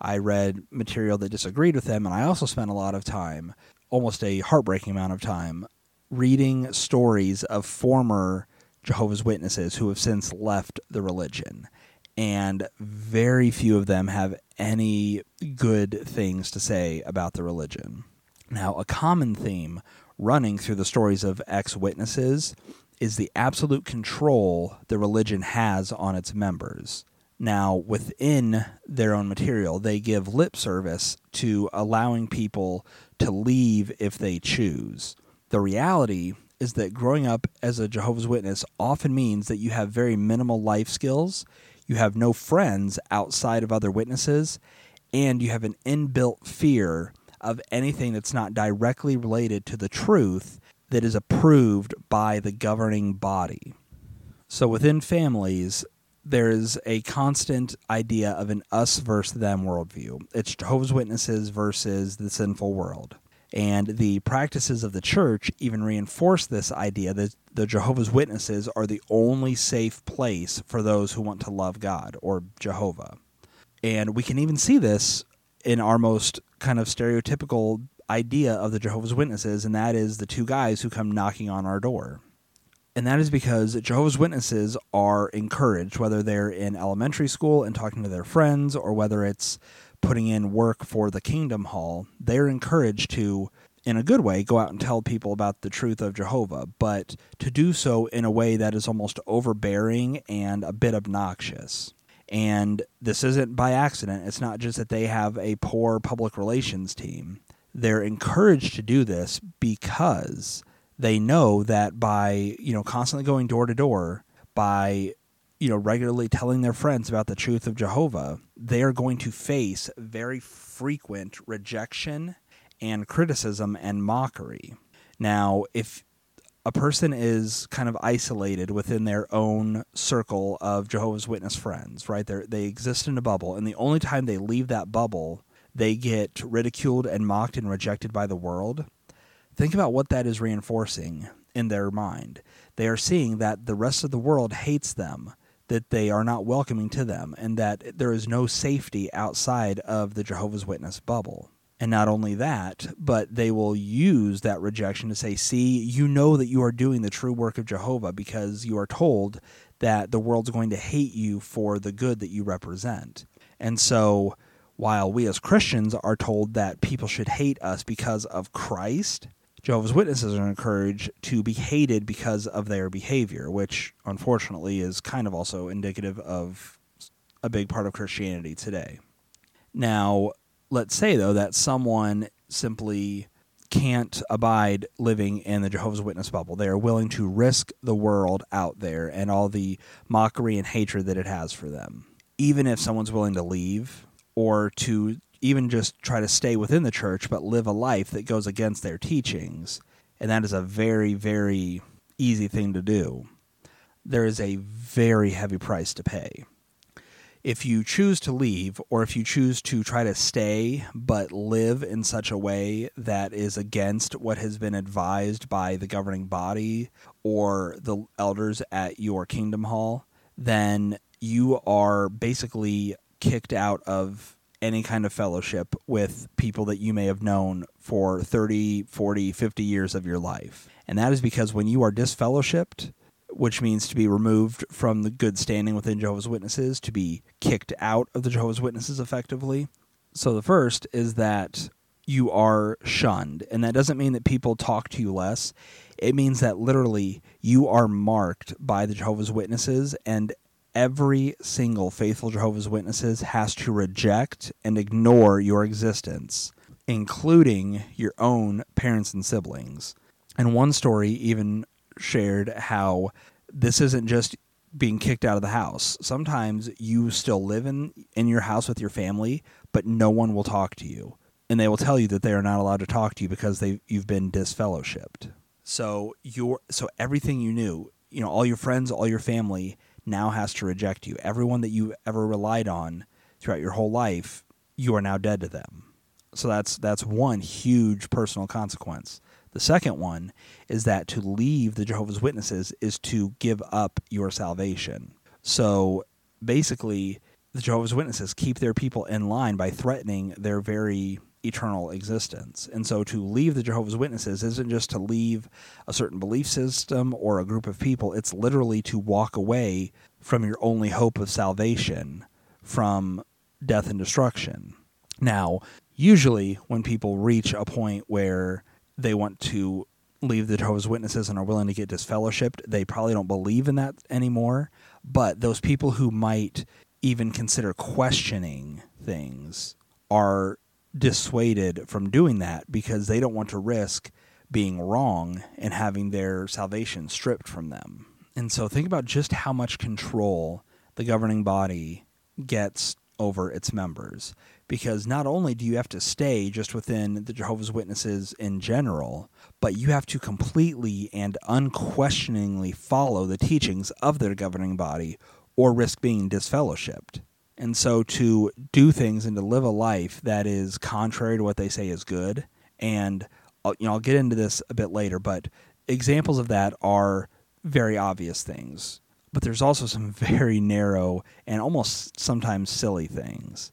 I read material that disagreed with them, and I also spent a lot of time, almost a heartbreaking amount of time, reading stories of former Jehovah's Witnesses who have since left the religion. And very few of them have any good things to say about the religion. Now, a common theme running through the stories of ex-witnesses is the absolute control the religion has on its members. Now, within their own material, they give lip service to allowing people to leave if they choose. The reality is that growing up as a Jehovah's Witness often means that you have very minimal life skills. You have no friends outside of other witnesses, and you have an inbuilt fear of anything that's not directly related to the truth that is approved by the governing body. So within families, there is a constant idea of an us versus them worldview. It's Jehovah's Witnesses versus the sinful world. And the practices of the church even reinforce this idea that the Jehovah's Witnesses are the only safe place for those who want to love God or Jehovah. And we can even see this in our most kind of stereotypical idea of the Jehovah's Witnesses, and that is the two guys who come knocking on our door. And that is because Jehovah's Witnesses are encouraged, whether they're in elementary school and talking to their friends or whether it's putting in work for the Kingdom Hall, they're encouraged to, in a good way, go out and tell people about the truth of Jehovah, but to do so in a way that is almost overbearing and a bit obnoxious. And this isn't by accident. It's not just that they have a poor public relations team. They're encouraged to do this because they know that by, you know, constantly going door to door, by you know, regularly telling their friends about the truth of Jehovah, they are going to face very frequent rejection and criticism and mockery. Now, if a person is kind of isolated within their own circle of Jehovah's Witness friends, right? They're, they exist in a bubble, and the only time they leave that bubble, they get ridiculed and mocked and rejected by the world. Think about what that is reinforcing in their mind. They are seeing that the rest of the world hates them, that they are not welcoming to them, and that there is no safety outside of the Jehovah's Witness bubble. And not only that, but they will use that rejection to say, see, you know that you are doing the true work of Jehovah because you are told that the world's going to hate you for the good that you represent. And so while we as Christians are told that people should hate us because of Christ, Jehovah's Witnesses are encouraged to be hated because of their behavior, which unfortunately is kind of also indicative of a big part of Christianity today. Now, let's say, though, that someone simply can't abide living in the Jehovah's Witness bubble. They are willing to risk the world out there and all the mockery and hatred that it has for them. Even if someone's willing to leave or to even just try to stay within the church but live a life that goes against their teachings, and that is a very, very easy thing to do, there is a very heavy price to pay. If you choose to leave, or if you choose to try to stay but live in such a way that is against what has been advised by the governing body or the elders at your kingdom hall, then you are basically kicked out of any kind of fellowship with people that you may have known for thirty, forty, fifty years of your life. And that is because when you are disfellowshipped, which means to be removed from the good standing within Jehovah's Witnesses, to be kicked out of the Jehovah's Witnesses effectively. So the first is that you are shunned, and that doesn't mean that people talk to you less. It means that literally you are marked by the Jehovah's Witnesses, and every single faithful Jehovah's Witnesses has to reject and ignore your existence, including your own parents and siblings. And one story even shared how this isn't just being kicked out of the house. Sometimes you still live in, in your house with your family, but no one will talk to you. And they will tell you that they are not allowed to talk to you because they you've been disfellowshipped. So your so everything you knew, you know, all your friends, all your family now has to reject you. Everyone that you ever relied on throughout your whole life, you are now dead to them. So that's that's one huge personal consequence. The second one is that to leave the Jehovah's Witnesses is to give up your salvation. So basically, the Jehovah's Witnesses keep their people in line by threatening their very eternal existence. And so to leave the Jehovah's Witnesses isn't just to leave a certain belief system or a group of people. It's literally to walk away from your only hope of salvation from death and destruction. Now, usually when people reach a point where they want to leave the Jehovah's Witnesses and are willing to get disfellowshipped, they probably don't believe in that anymore. But those people who might even consider questioning things are dissuaded from doing that because they don't want to risk being wrong and having their salvation stripped from them. And so think about just how much control the governing body gets over its members, because not only do you have to stay just within the Jehovah's Witnesses in general, but you have to completely and unquestioningly follow the teachings of their governing body or risk being disfellowshipped. And so to do things and to live a life that is contrary to what they say is good, and I'll, you know, I'll get into this a bit later, but examples of that are very obvious things. But there's also some very narrow and almost sometimes silly things.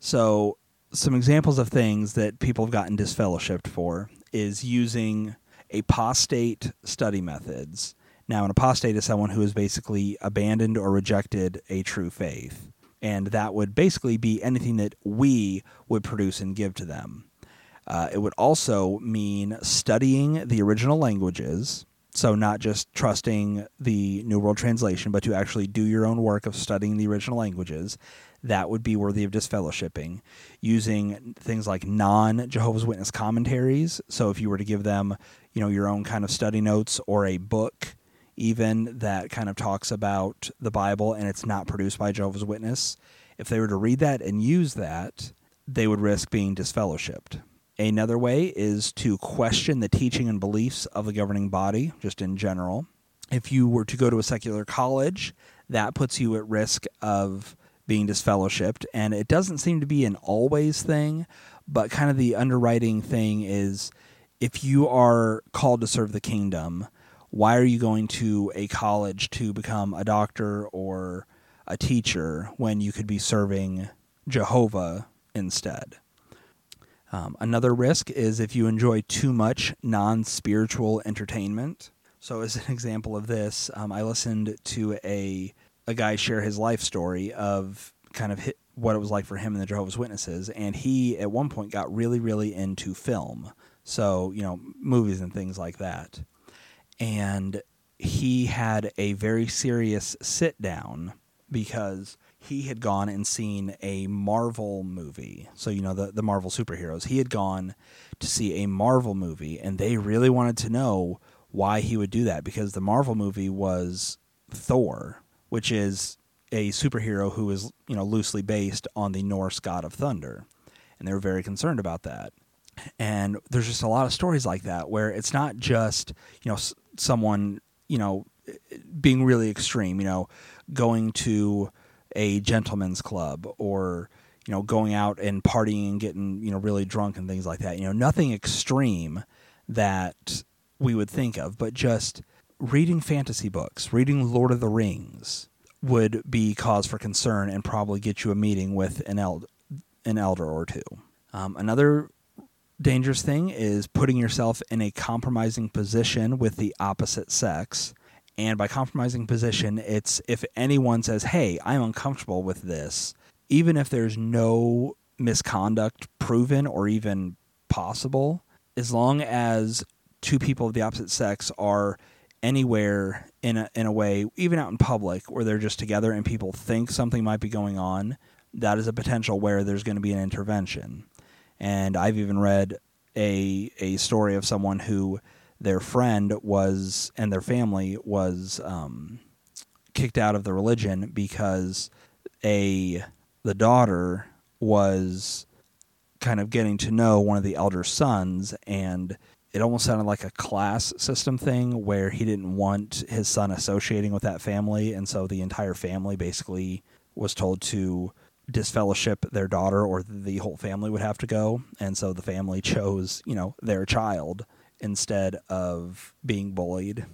So some examples of things that people have gotten disfellowshipped for is using apostate study methods. Now, an apostate is someone who has basically abandoned or rejected a true faith, and that would basically be anything that we would produce and give to them. Uh, it would also mean studying the original languages. So not just trusting the New World Translation, but to actually do your own work of studying the original languages. That would be worthy of disfellowshipping. Using things like non-Jehovah's Witness commentaries. So if you were to give them, you know, your own kind of study notes or a book even that kind of talks about the Bible and it's not produced by Jehovah's Witness, if they were to read that and use that, they would risk being disfellowshipped. Another way is to question the teaching and beliefs of the governing body, just in general. If you were to go to a secular college, that puts you at risk of being disfellowshipped. And it doesn't seem to be an always thing, but kind of the underwriting thing is, if you are called to serve the kingdom, why are you going to a college to become a doctor or a teacher when you could be serving Jehovah instead? Um, another risk is if you enjoy too much non-spiritual entertainment. So as an example of this, um, I listened to a a guy share his life story of kind of hit, what it was like for him and the Jehovah's Witnesses, and he at one point got really, really into film. So, you know, movies and things like that. And he had a very serious sit-down because he had gone and seen a Marvel movie. So, you know, the, the Marvel superheroes. He had gone to see a Marvel movie, and they really wanted to know why he would do that, because the Marvel movie was Thor, which is a superhero who is, you know, loosely based on the Norse god of thunder. And they were very concerned about that. And there's just a lot of stories like that where it's not just, you know, someone, you know, being really extreme, you know, going to a gentleman's club or, you know, going out and partying and getting, you know, really drunk and things like that. You know, nothing extreme that we would think of, but just reading fantasy books, reading Lord of the Rings would be cause for concern and probably get you a meeting with an, eld- an elder or two. Um, another dangerous thing is putting yourself in a compromising position with the opposite sex. And by compromising position, it's if anyone says, hey, I'm uncomfortable with this, even if there's no misconduct proven or even possible, as long as two people of the opposite sex are anywhere in a, in a way, even out in public, where they're just together and people think something might be going on, that is a potential where there's going to be an intervention. And I've even read a a story of someone who their friend was and their family was um, kicked out of the religion because a the daughter was kind of getting to know one of the elder sons, and it almost sounded like a class system thing where he didn't want his son associating with that family, and so the entire family basically was told to disfellowship their daughter, or the whole family would have to go. And so the family chose, you know, their child instead of being bullied.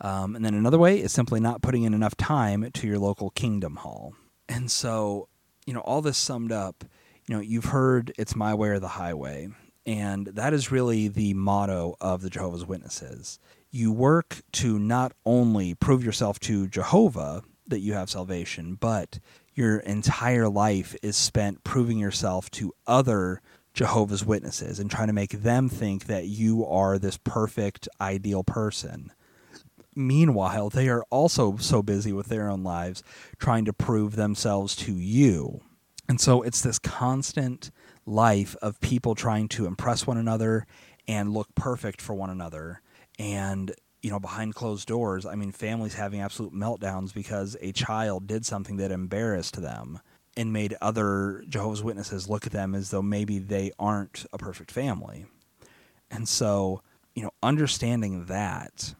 Um, and then another way is simply not putting in enough time to your local kingdom hall. And so, you know, all this summed up, you know, you've heard it's my way or the highway. And that is really the motto of the Jehovah's Witnesses. You work to not only prove yourself to Jehovah that you have salvation, but your entire life is spent proving yourself to other Jehovah's Witnesses and trying to make them think that you are this perfect, ideal person. Meanwhile, they are also so busy with their own lives trying to prove themselves to you. And so it's this constant life of people trying to impress one another and look perfect for one another. And you know, behind closed doors, I mean, families having absolute meltdowns because a child did something that embarrassed them and made other Jehovah's Witnesses look at them as though maybe they aren't a perfect family. And so, you know, understanding that,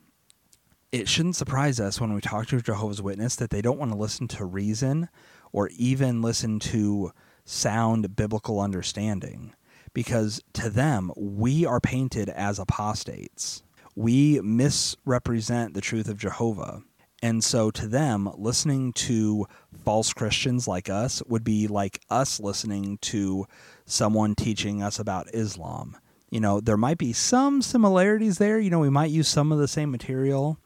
it shouldn't surprise us when we talk to a Jehovah's Witness that they don't want to listen to reason or even listen to sound biblical understanding, because to them, we are painted as apostates. We misrepresent the truth of Jehovah. And so to them, listening to false Christians like us would be like us listening to someone teaching us about Islam. You know, there might be some similarities there. You know, we might use some of the same material,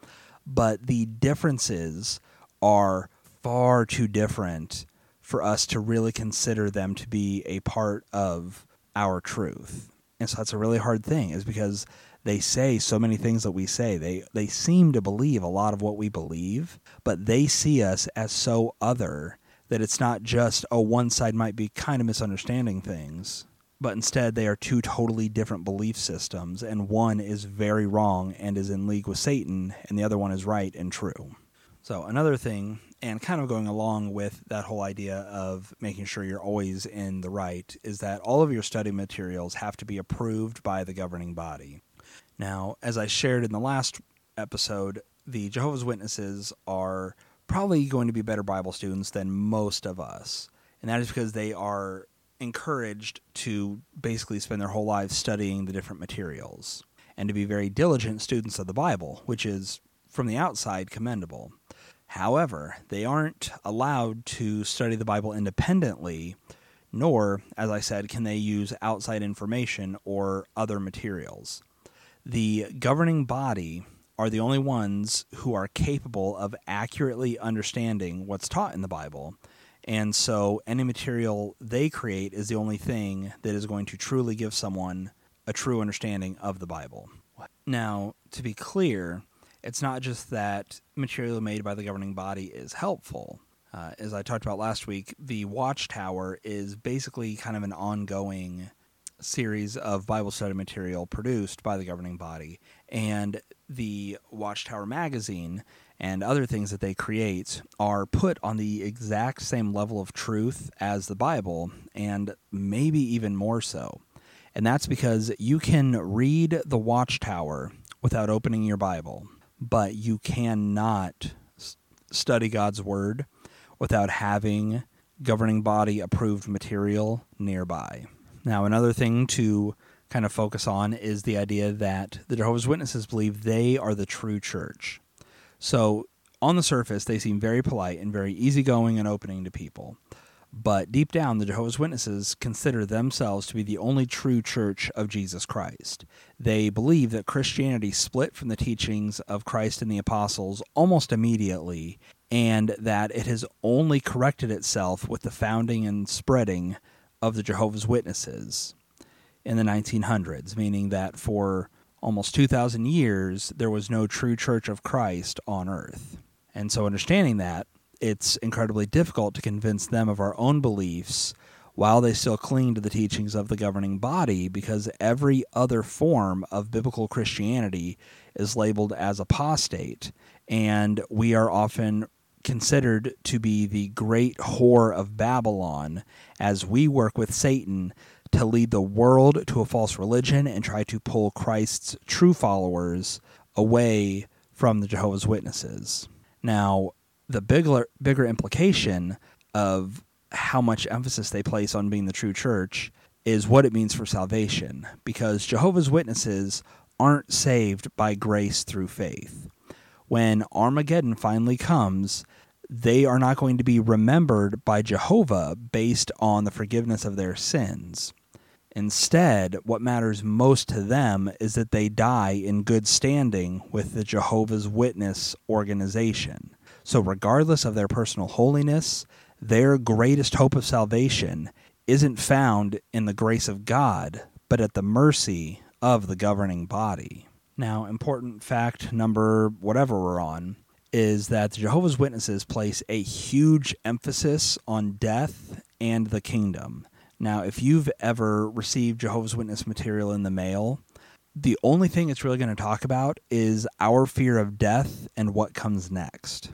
but the differences are far too different for us to really consider them to be a part of our truth. And so that's a really hard thing, is because they say so many things that we say. They they seem to believe a lot of what we believe, but they see us as so other that it's not just, oh, one side might be kind of misunderstanding things, but instead they are two totally different belief systems, and one is very wrong and is in league with Satan, and the other one is right and true. So another thing, and kind of going along with that whole idea of making sure you're always in the right, is that all of your study materials have to be approved by the governing body. Now, as I shared in the last episode, the Jehovah's Witnesses are probably going to be better Bible students than most of us, and that is because they are encouraged to basically spend their whole lives studying the different materials and to be very diligent students of the Bible, which is, from the outside, commendable. However, they aren't allowed to study the Bible independently, nor, as I said, can they use outside information or other materials. The governing body are the only ones who are capable of accurately understanding what's taught in the Bible, and so any material they create is the only thing that is going to truly give someone a true understanding of the Bible. Now, to be clear, it's not just that material made by the governing body is helpful. Uh, as I talked about last week, the Watchtower is basically kind of an ongoing series of Bible study material produced by the governing body, and the Watchtower magazine and other things that they create are put on the exact same level of truth as the Bible, and maybe even more so. And that's because you can read the Watchtower without opening your Bible, but you cannot study God's Word without having governing body approved material nearby. Now, another thing to kind of focus on is the idea that the Jehovah's Witnesses believe they are the true church. So, on the surface, they seem very polite and very easygoing and opening to people. But deep down, the Jehovah's Witnesses consider themselves to be the only true church of Jesus Christ. They believe that Christianity split from the teachings of Christ and the apostles almost immediately, and that it has only corrected itself with the founding and spreading of the Jehovah's Witnesses in the nineteen hundreds, meaning that for almost two thousand years, there was no true church of Christ on earth. And so understanding that, it's incredibly difficult to convince them of our own beliefs while they still cling to the teachings of the governing body, because every other form of biblical Christianity is labeled as apostate, and we are often considered to be the great whore of Babylon as we work with Satan to lead the world to a false religion and try to pull Christ's true followers away from the Jehovah's Witnesses. Now, the bigger, bigger implication of how much emphasis they place on being the true church is what it means for salvation, because Jehovah's Witnesses aren't saved by grace through faith. When Armageddon finally comes, they are not going to be remembered by Jehovah based on the forgiveness of their sins. Instead, what matters most to them is that they die in good standing with the Jehovah's Witness organization. So regardless of their personal holiness, their greatest hope of salvation isn't found in the grace of God, but at the mercy of the governing body. Now, important fact number whatever we're on is that the Jehovah's Witnesses place a huge emphasis on death and the kingdom. Now, if you've ever received Jehovah's Witness material in the mail, the only thing it's really going to talk about is our fear of death and what comes next.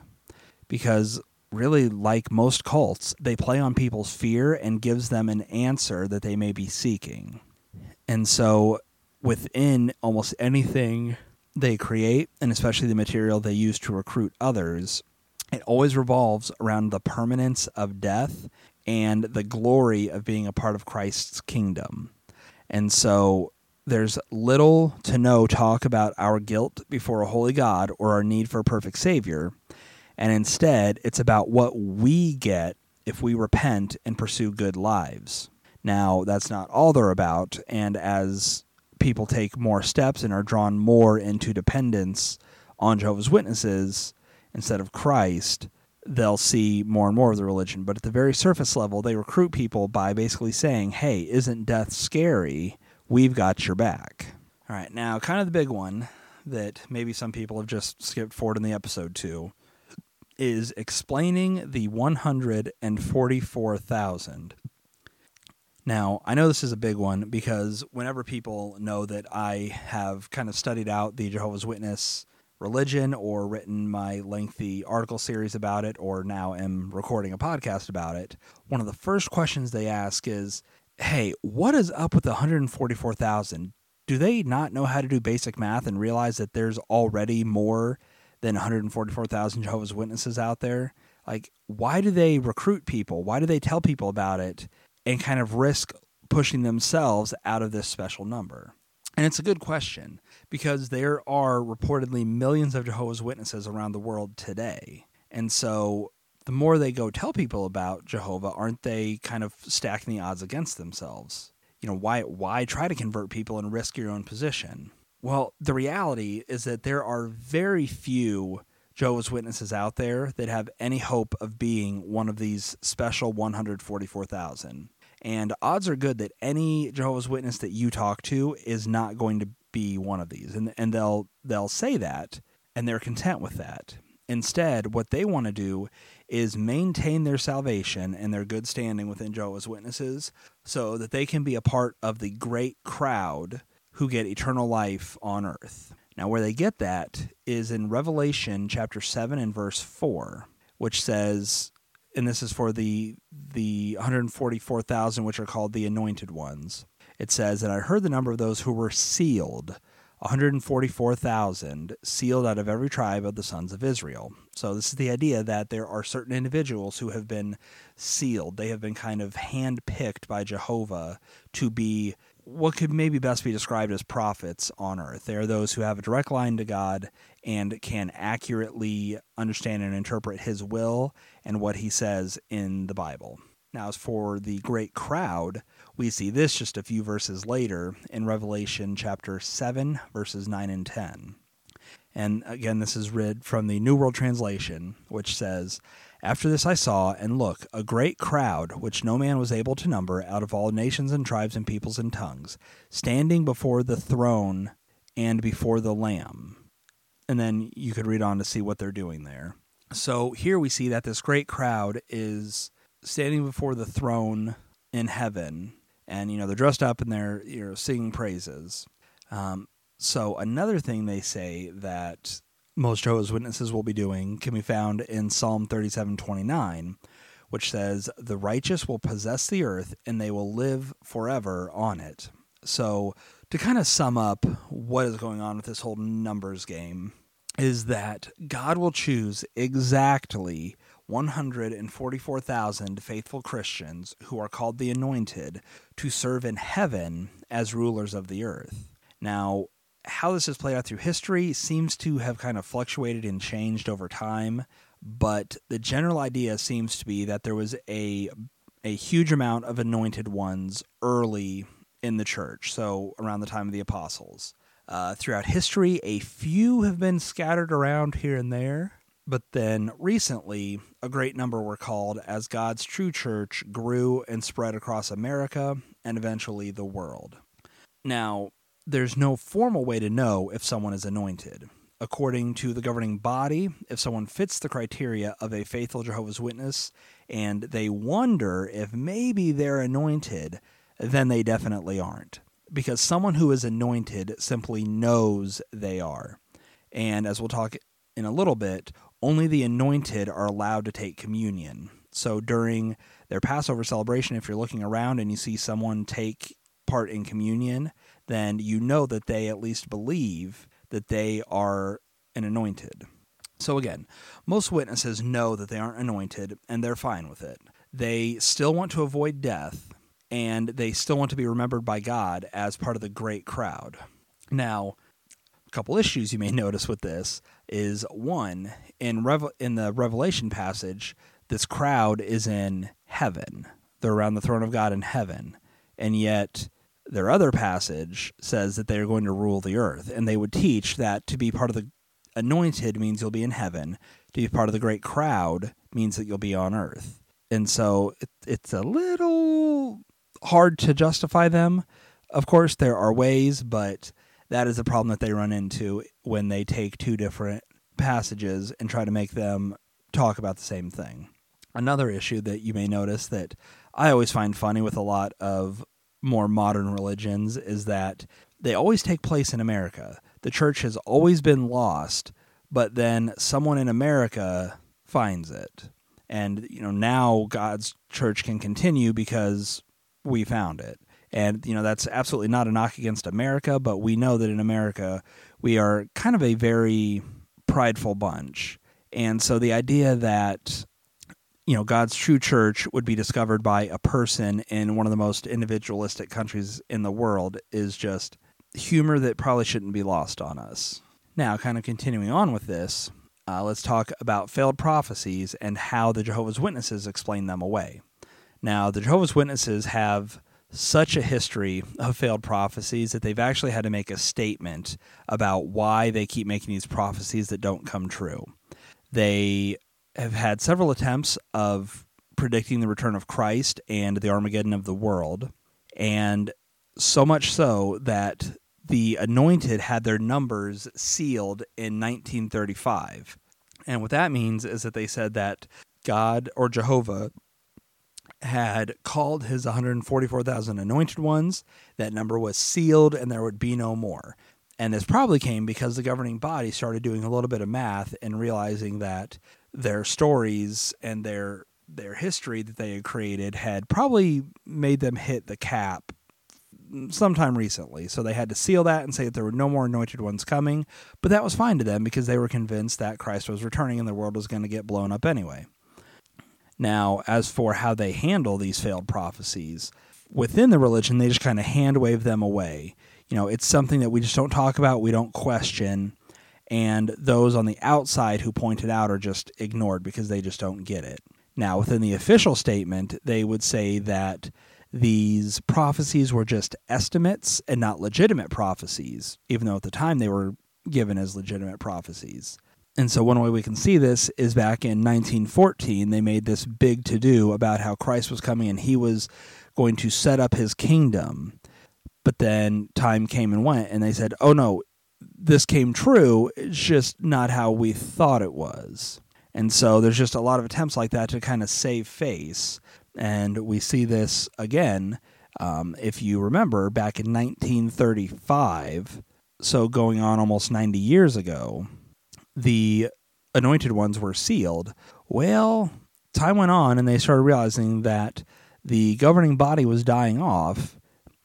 Because really, like most cults, they play on people's fear and gives them an answer that they may be seeking. And so within almost anything they create, and especially the material they use to recruit others, it always revolves around the permanence of death and the glory of being a part of Christ's kingdom. And so there's little to no talk about our guilt before a holy God or our need for a perfect Savior, and instead it's about what we get if we repent and pursue good lives. Now, that's not all they're about, and as people take more steps and are drawn more into dependence on Jehovah's Witnesses instead of Christ, they'll see more and more of the religion. But at the very surface level, they recruit people by basically saying, hey, isn't death scary? We've got your back. All right, now kind of the big one that maybe some people have just skipped forward in the episode to is explaining the one hundred forty-four thousand. Now, I know this is a big one because whenever people know that I have kind of studied out the Jehovah's Witness religion or written my lengthy article series about it, or now am recording a podcast about it, one of the first questions they ask is, hey, what is up with the one hundred forty-four thousand? Do they not know how to do basic math and realize that there's already more than one hundred forty-four thousand Jehovah's Witnesses out there? Like, why do they recruit people? Why do they tell people about it and kind of risk pushing themselves out of this special number? And it's a good question, because there are reportedly millions of Jehovah's Witnesses around the world today. And so the more they go tell people about Jehovah, aren't they kind of stacking the odds against themselves? You know, why, why try to convert people and risk your own position? Well, the reality is that there are very few Jehovah's Witnesses out there that have any hope of being one of these special one hundred forty-four thousand. And odds are good that any Jehovah's Witness that you talk to is not going to be one of these. And and they'll they'll say that, and they're content with that. Instead, what they want to do is maintain their salvation and their good standing within Jehovah's Witnesses so that they can be a part of the great crowd who get eternal life on earth. Now, where they get that is in Revelation chapter seven and verse four, which says, and this is for the the one hundred forty-four thousand, which are called the anointed ones. It says, and I heard the number of those who were sealed, one hundred forty-four thousand, sealed out of every tribe of the sons of Israel. So this is the idea that there are certain individuals who have been sealed. They have been kind of handpicked by Jehovah to be what could maybe best be described as prophets on earth. They are those who have a direct line to God and can accurately understand and interpret his will and what he says in the Bible. Now, as for the great crowd, we see this just a few verses later in Revelation chapter seven, verses nine and ten. And again, this is read from the New World Translation, which says, after this I saw, and look, a great crowd, which no man was able to number, out of all nations and tribes and peoples and tongues, standing before the throne and before the Lamb. And then you could read on to see what they're doing there. So here we see that this great crowd is standing before the throne in heaven, and, you know, they're dressed up and they're, you know, singing praises. Um, so another thing they say that most Jehovah's Witnesses will be doing can be found in Psalm thirty-seven twenty-nine, which says, the righteous will possess the earth and they will live forever on it. So to kind of sum up what is going on with this whole numbers game is that God will choose exactly one hundred forty-four thousand faithful Christians who are called the anointed to serve in heaven as rulers of the earth. Now, how this has played out through history seems to have kind of fluctuated and changed over time, but the general idea seems to be that there was a a huge amount of anointed ones early in the church, so around the time of the apostles. Uh, throughout history, a few have been scattered around here and there, but then recently, a great number were called as God's true church grew and spread across America and eventually the world. Now, there's no formal way to know if someone is anointed. According to the governing body, if someone fits the criteria of a faithful Jehovah's Witness and they wonder if maybe they're anointed, then they definitely aren't, because someone who is anointed simply knows they are. And as we'll talk in a little bit, only the anointed are allowed to take communion. So during their Passover celebration, if you're looking around and you see someone take part in communion, then you know that they at least believe that they are an anointed. So again, most witnesses know that they aren't anointed, and they're fine with it. They still want to avoid death, and they still want to be remembered by God as part of the great crowd. Now, a couple issues you may notice with this is, one, in Revel- in the Revelation passage, this crowd is in heaven. They're around the throne of God in heaven, and yet their other passage says that they are going to rule the earth, and they would teach that to be part of the anointed means you'll be in heaven. To be part of the great crowd means that you'll be on earth. And so it, it's a little hard to justify them. Of course, there are ways, but that is a problem that they run into when they take two different passages and try to make them talk about the same thing. Another issue that you may notice that I always find funny with a lot of more modern religions is that they always take place in America. The church has always been lost, but then someone in America finds it. And, you know, now God's church can continue because we found it. And, you know, that's absolutely not a knock against America, but we know that in America we are kind of a very prideful bunch. And so the idea that, you know, God's true church would be discovered by a person in one of the most individualistic countries in the world is just humor that probably shouldn't be lost on us. Now, kind of continuing on with this, uh, let's talk about failed prophecies and how the Jehovah's Witnesses explain them away. Now, the Jehovah's Witnesses have such a history of failed prophecies that they've actually had to make a statement about why they keep making these prophecies that don't come true. They have had several attempts of predicting the return of Christ and the Armageddon of the world, and so much so that the anointed had their numbers sealed in nineteen thirty-five. And what that means is that they said that God, or Jehovah, had called his one hundred forty-four thousand anointed ones, that number was sealed, and there would be no more. And this probably came because the governing body started doing a little bit of math and realizing that their stories and their their history that they had created had probably made them hit the cap sometime recently. So they had to seal that and say that there were no more anointed ones coming, but that was fine to them because they were convinced that Christ was returning and the world was going to get blown up anyway. Now, as for how they handle these failed prophecies, within the religion, they just kind of hand-wave them away. You know, it's something that we just don't talk about, we don't question, and those on the outside who point it out are just ignored because they just don't get it. Now, within the official statement, they would say that these prophecies were just estimates and not legitimate prophecies, even though at the time they were given as legitimate prophecies. And so one way we can see this is back in nineteen fourteen, they made this big to-do about how Christ was coming and he was going to set up his kingdom. But then time came and went, and they said, oh no, this came true, it's just not how we thought it was. And so there's just a lot of attempts like that to kind of save face. And we see this again, um, if you remember, back in nineteen thirty-five, so going on almost ninety years ago, the anointed ones were sealed. Well, time went on, and they started realizing that the governing body was dying off,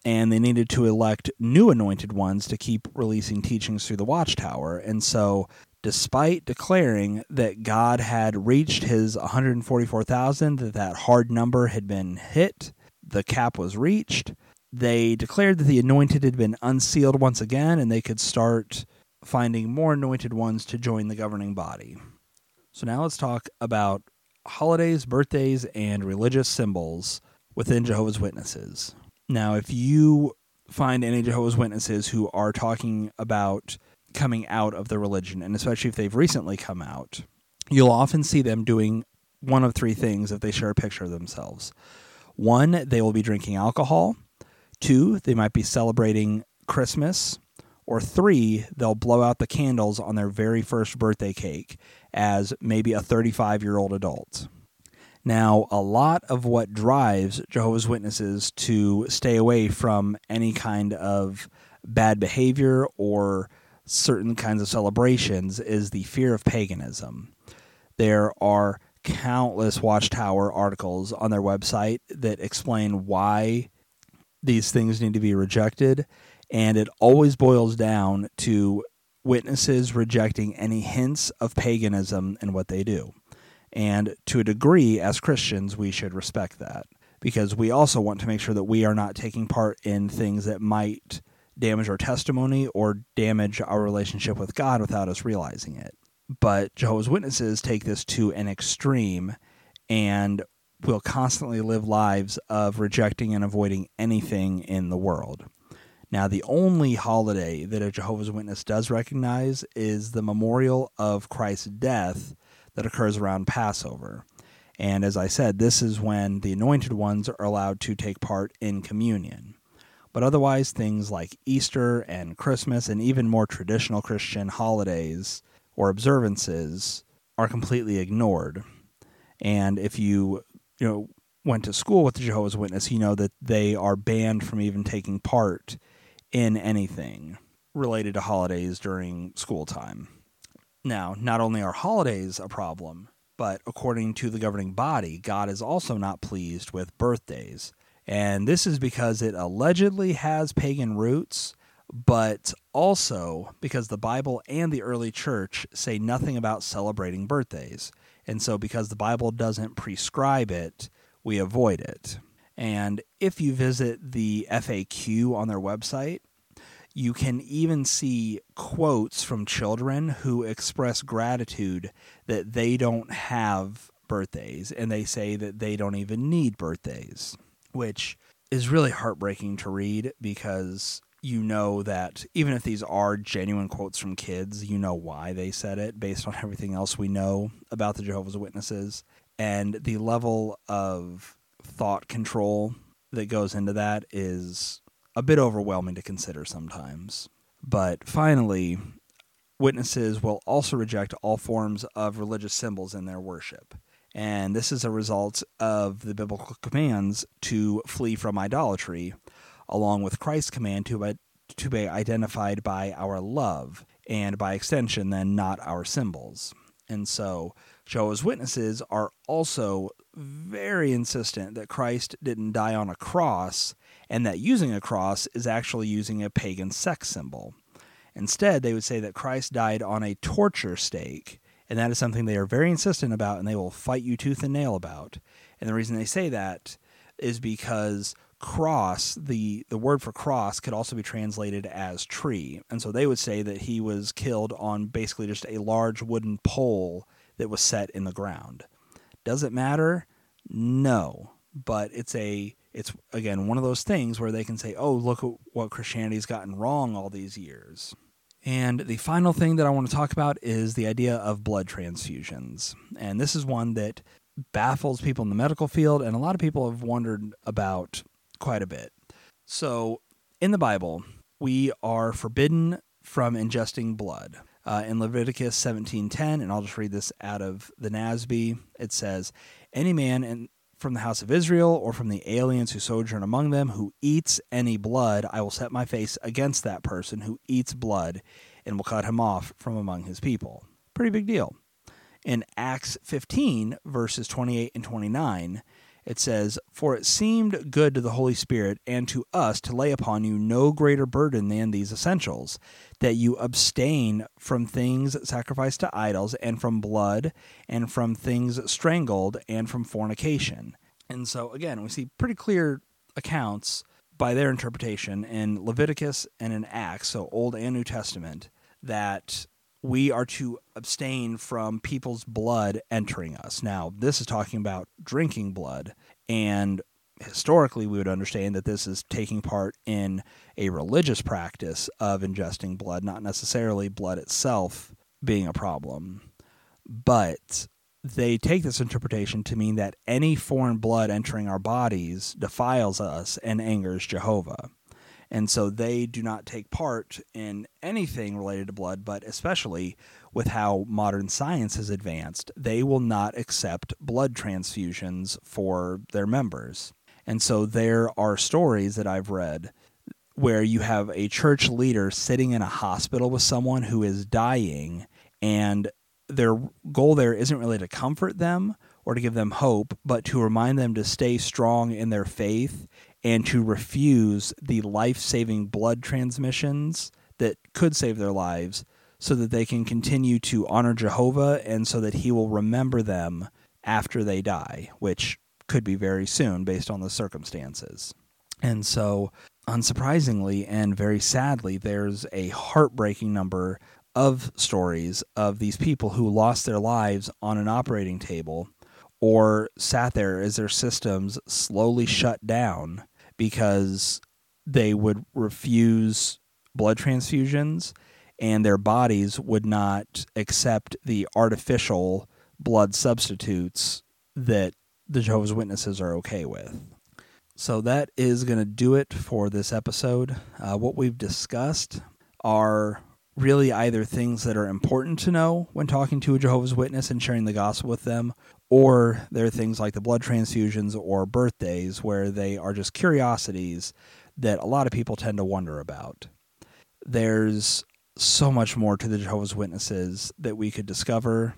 and they needed to elect new anointed ones to keep releasing teachings through the Watchtower. And so, despite declaring that God had reached his one hundred forty-four thousand, that that hard number had been hit, the cap was reached, they declared that the anointed had been unsealed once again, and they could start finding more anointed ones to join the governing body. So now let's talk about holidays, birthdays, and religious symbols within Jehovah's Witnesses. Now, if you find any Jehovah's Witnesses who are talking about coming out of the religion, and especially if they've recently come out, you'll often see them doing one of three things if they share a picture of themselves. One, they will be drinking alcohol. Two, they might be celebrating Christmas. Or three, they'll blow out the candles on their very first birthday cake as maybe a thirty-five-year-old adult. Now, a lot of what drives Jehovah's Witnesses to stay away from any kind of bad behavior or certain kinds of celebrations is the fear of paganism. There are countless Watchtower articles on their website that explain why these things need to be rejected. And it always boils down to witnesses rejecting any hints of paganism in what they do. And to a degree, as Christians, we should respect that, because we also want to make sure that we are not taking part in things that might damage our testimony or damage our relationship with God without us realizing it. But Jehovah's Witnesses take this to an extreme and will constantly live lives of rejecting and avoiding anything in the world. Now, the only holiday that a Jehovah's Witness does recognize is the memorial of Christ's death that occurs around Passover. And as I said, this is when the anointed ones are allowed to take part in communion. But otherwise, things like Easter and Christmas and even more traditional Christian holidays or observances are completely ignored. And if you, you know, went to school with the Jehovah's Witness, you know that they are banned from even taking part in anything related to holidays during school time. Now, not only are holidays a problem, but according to the governing body, God is also not pleased with birthdays. And this is because it allegedly has pagan roots, but also because the Bible and the early church say nothing about celebrating birthdays. And so because the Bible doesn't prescribe it, we avoid it. And if you visit the F A Q on their website, you can even see quotes from children who express gratitude that they don't have birthdays, and they say that they don't even need birthdays, which is really heartbreaking to read because you know that even if these are genuine quotes from kids, you know why they said it based on everything else we know about the Jehovah's Witnesses. And the level of thought control that goes into that is a bit overwhelming to consider sometimes. But finally, witnesses will also reject all forms of religious symbols in their worship. And this is a result of the biblical commands to flee from idolatry, along with Christ's command to, to be identified by our love, and by extension, then, not our symbols. And so Jehovah's Witnesses are also very insistent that Christ didn't die on a cross, and that using a cross is actually using a pagan sex symbol. Instead, they would say that Christ died on a torture stake, and that is something they are very insistent about, and they will fight you tooth and nail about. And the reason they say that is because cross, the, the word for cross, could also be translated as tree. And so they would say that he was killed on basically just a large wooden pole that was set in the ground. Does it matter? No. But it's a it's again one of those things where they can say, oh, look at what Christianity's gotten wrong all these years. And the final thing that I want to talk about is the idea of blood transfusions. And this is one that baffles people in the medical field, and a lot of people have wondered about quite a bit. So in the Bible, we are forbidden from ingesting blood. Uh, in Leviticus seventeen ten, and I'll just read this out of the N A S B, it says, "Any man in, from the house of Israel or from the aliens who sojourn among them who eats any blood, I will set my face against that person who eats blood and will cut him off from among his people." Pretty big deal. In Acts fifteen, verses twenty-eight and twenty-nine, it says, "For it seemed good to the Holy Spirit and to us to lay upon you no greater burden than these essentials, that you abstain from things sacrificed to idols, and from blood, and from things strangled, and from fornication." And so, again, we see pretty clear accounts by their interpretation in Leviticus and in Acts, so Old and New Testament, that we are to abstain from people's blood entering us. Now, this is talking about drinking blood, and historically we would understand that this is taking part in a religious practice of ingesting blood, not necessarily blood itself being a problem. But they take this interpretation to mean that any foreign blood entering our bodies defiles us and angers Jehovah. And so they do not take part in anything related to blood, but especially with how modern science has advanced, they will not accept blood transfusions for their members. And so there are stories that I've read where you have a church leader sitting in a hospital with someone who is dying, and their goal there isn't really to comfort them or to give them hope, but to remind them to stay strong in their faith and to refuse the life-saving blood transmissions that could save their lives so that they can continue to honor Jehovah and so that he will remember them after they die, which could be very soon based on the circumstances. And so, unsurprisingly and very sadly, there's a heartbreaking number of stories of these people who lost their lives on an operating table or sat there as their systems slowly shut down because they would refuse blood transfusions, and their bodies would not accept the artificial blood substitutes that the Jehovah's Witnesses are okay with. So that is going to do it for this episode. Uh, what we've discussed are really either things that are important to know when talking to a Jehovah's Witness and sharing the gospel with them, or there are things like the blood transfusions or birthdays where they are just curiosities that a lot of people tend to wonder about. There's so much more to the Jehovah's Witnesses that we could discover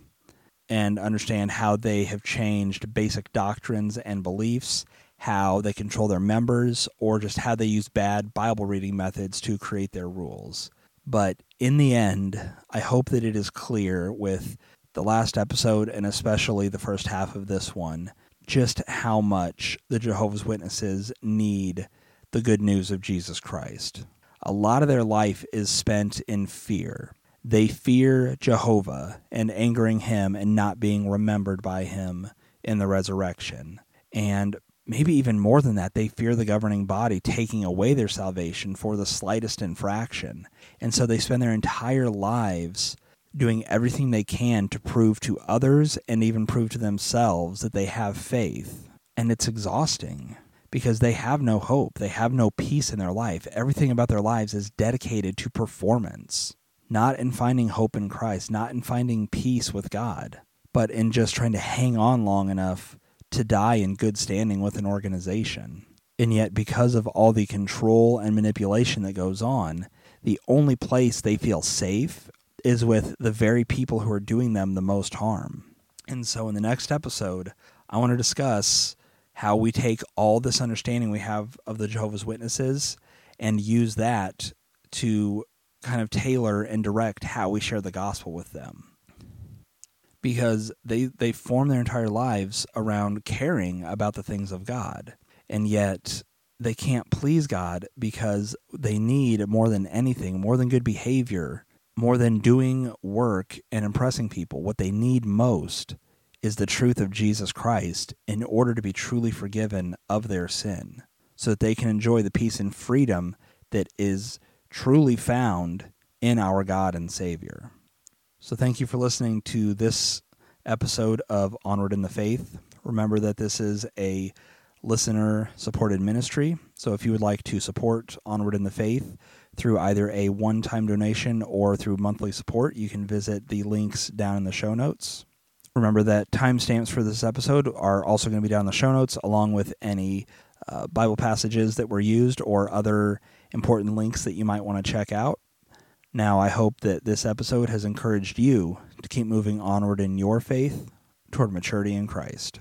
and understand how they have changed basic doctrines and beliefs, how they control their members, or just how they use bad Bible reading methods to create their rules. But in the end, I hope that it is clear with the last episode and especially the first half of this one, just how much the Jehovah's Witnesses need the good news of Jesus Christ. A lot of their life is spent in fear. They fear Jehovah and angering him and not being remembered by him in the resurrection. And maybe even more than that, they fear the governing body taking away their salvation for the slightest infraction. And so they spend their entire lives doing everything they can to prove to others and even prove to themselves that they have faith. And it's exhausting, because they have no hope. They have no peace in their life. Everything about their lives is dedicated to performance, not in finding hope in Christ, not in finding peace with God, but in just trying to hang on long enough to die in good standing with an organization. And yet, because of all the control and manipulation that goes on, the only place they feel safe is with the very people who are doing them the most harm. And so in the next episode, I want to discuss how we take all this understanding we have of the Jehovah's Witnesses and use that to kind of tailor and direct how we share the gospel with them. Because they, they form their entire lives around caring about the things of God, and yet they can't please God because they need more than anything, more than good behavior, more than doing work and impressing people. What they need most is the truth of Jesus Christ in order to be truly forgiven of their sin, so that they can enjoy the peace and freedom that is truly found in our God and Savior. So thank you for listening to this episode of Onward in the Faith. Remember that this is a listener-supported ministry, so if you would like to support Onward in the Faith through either a one-time donation or through monthly support, you can visit the links down in the show notes. Remember that timestamps for this episode are also going to be down in the show notes, along with any uh, Bible passages that were used or other important links that you might want to check out. Now, I hope that this episode has encouraged you to keep moving onward in your faith toward maturity in Christ.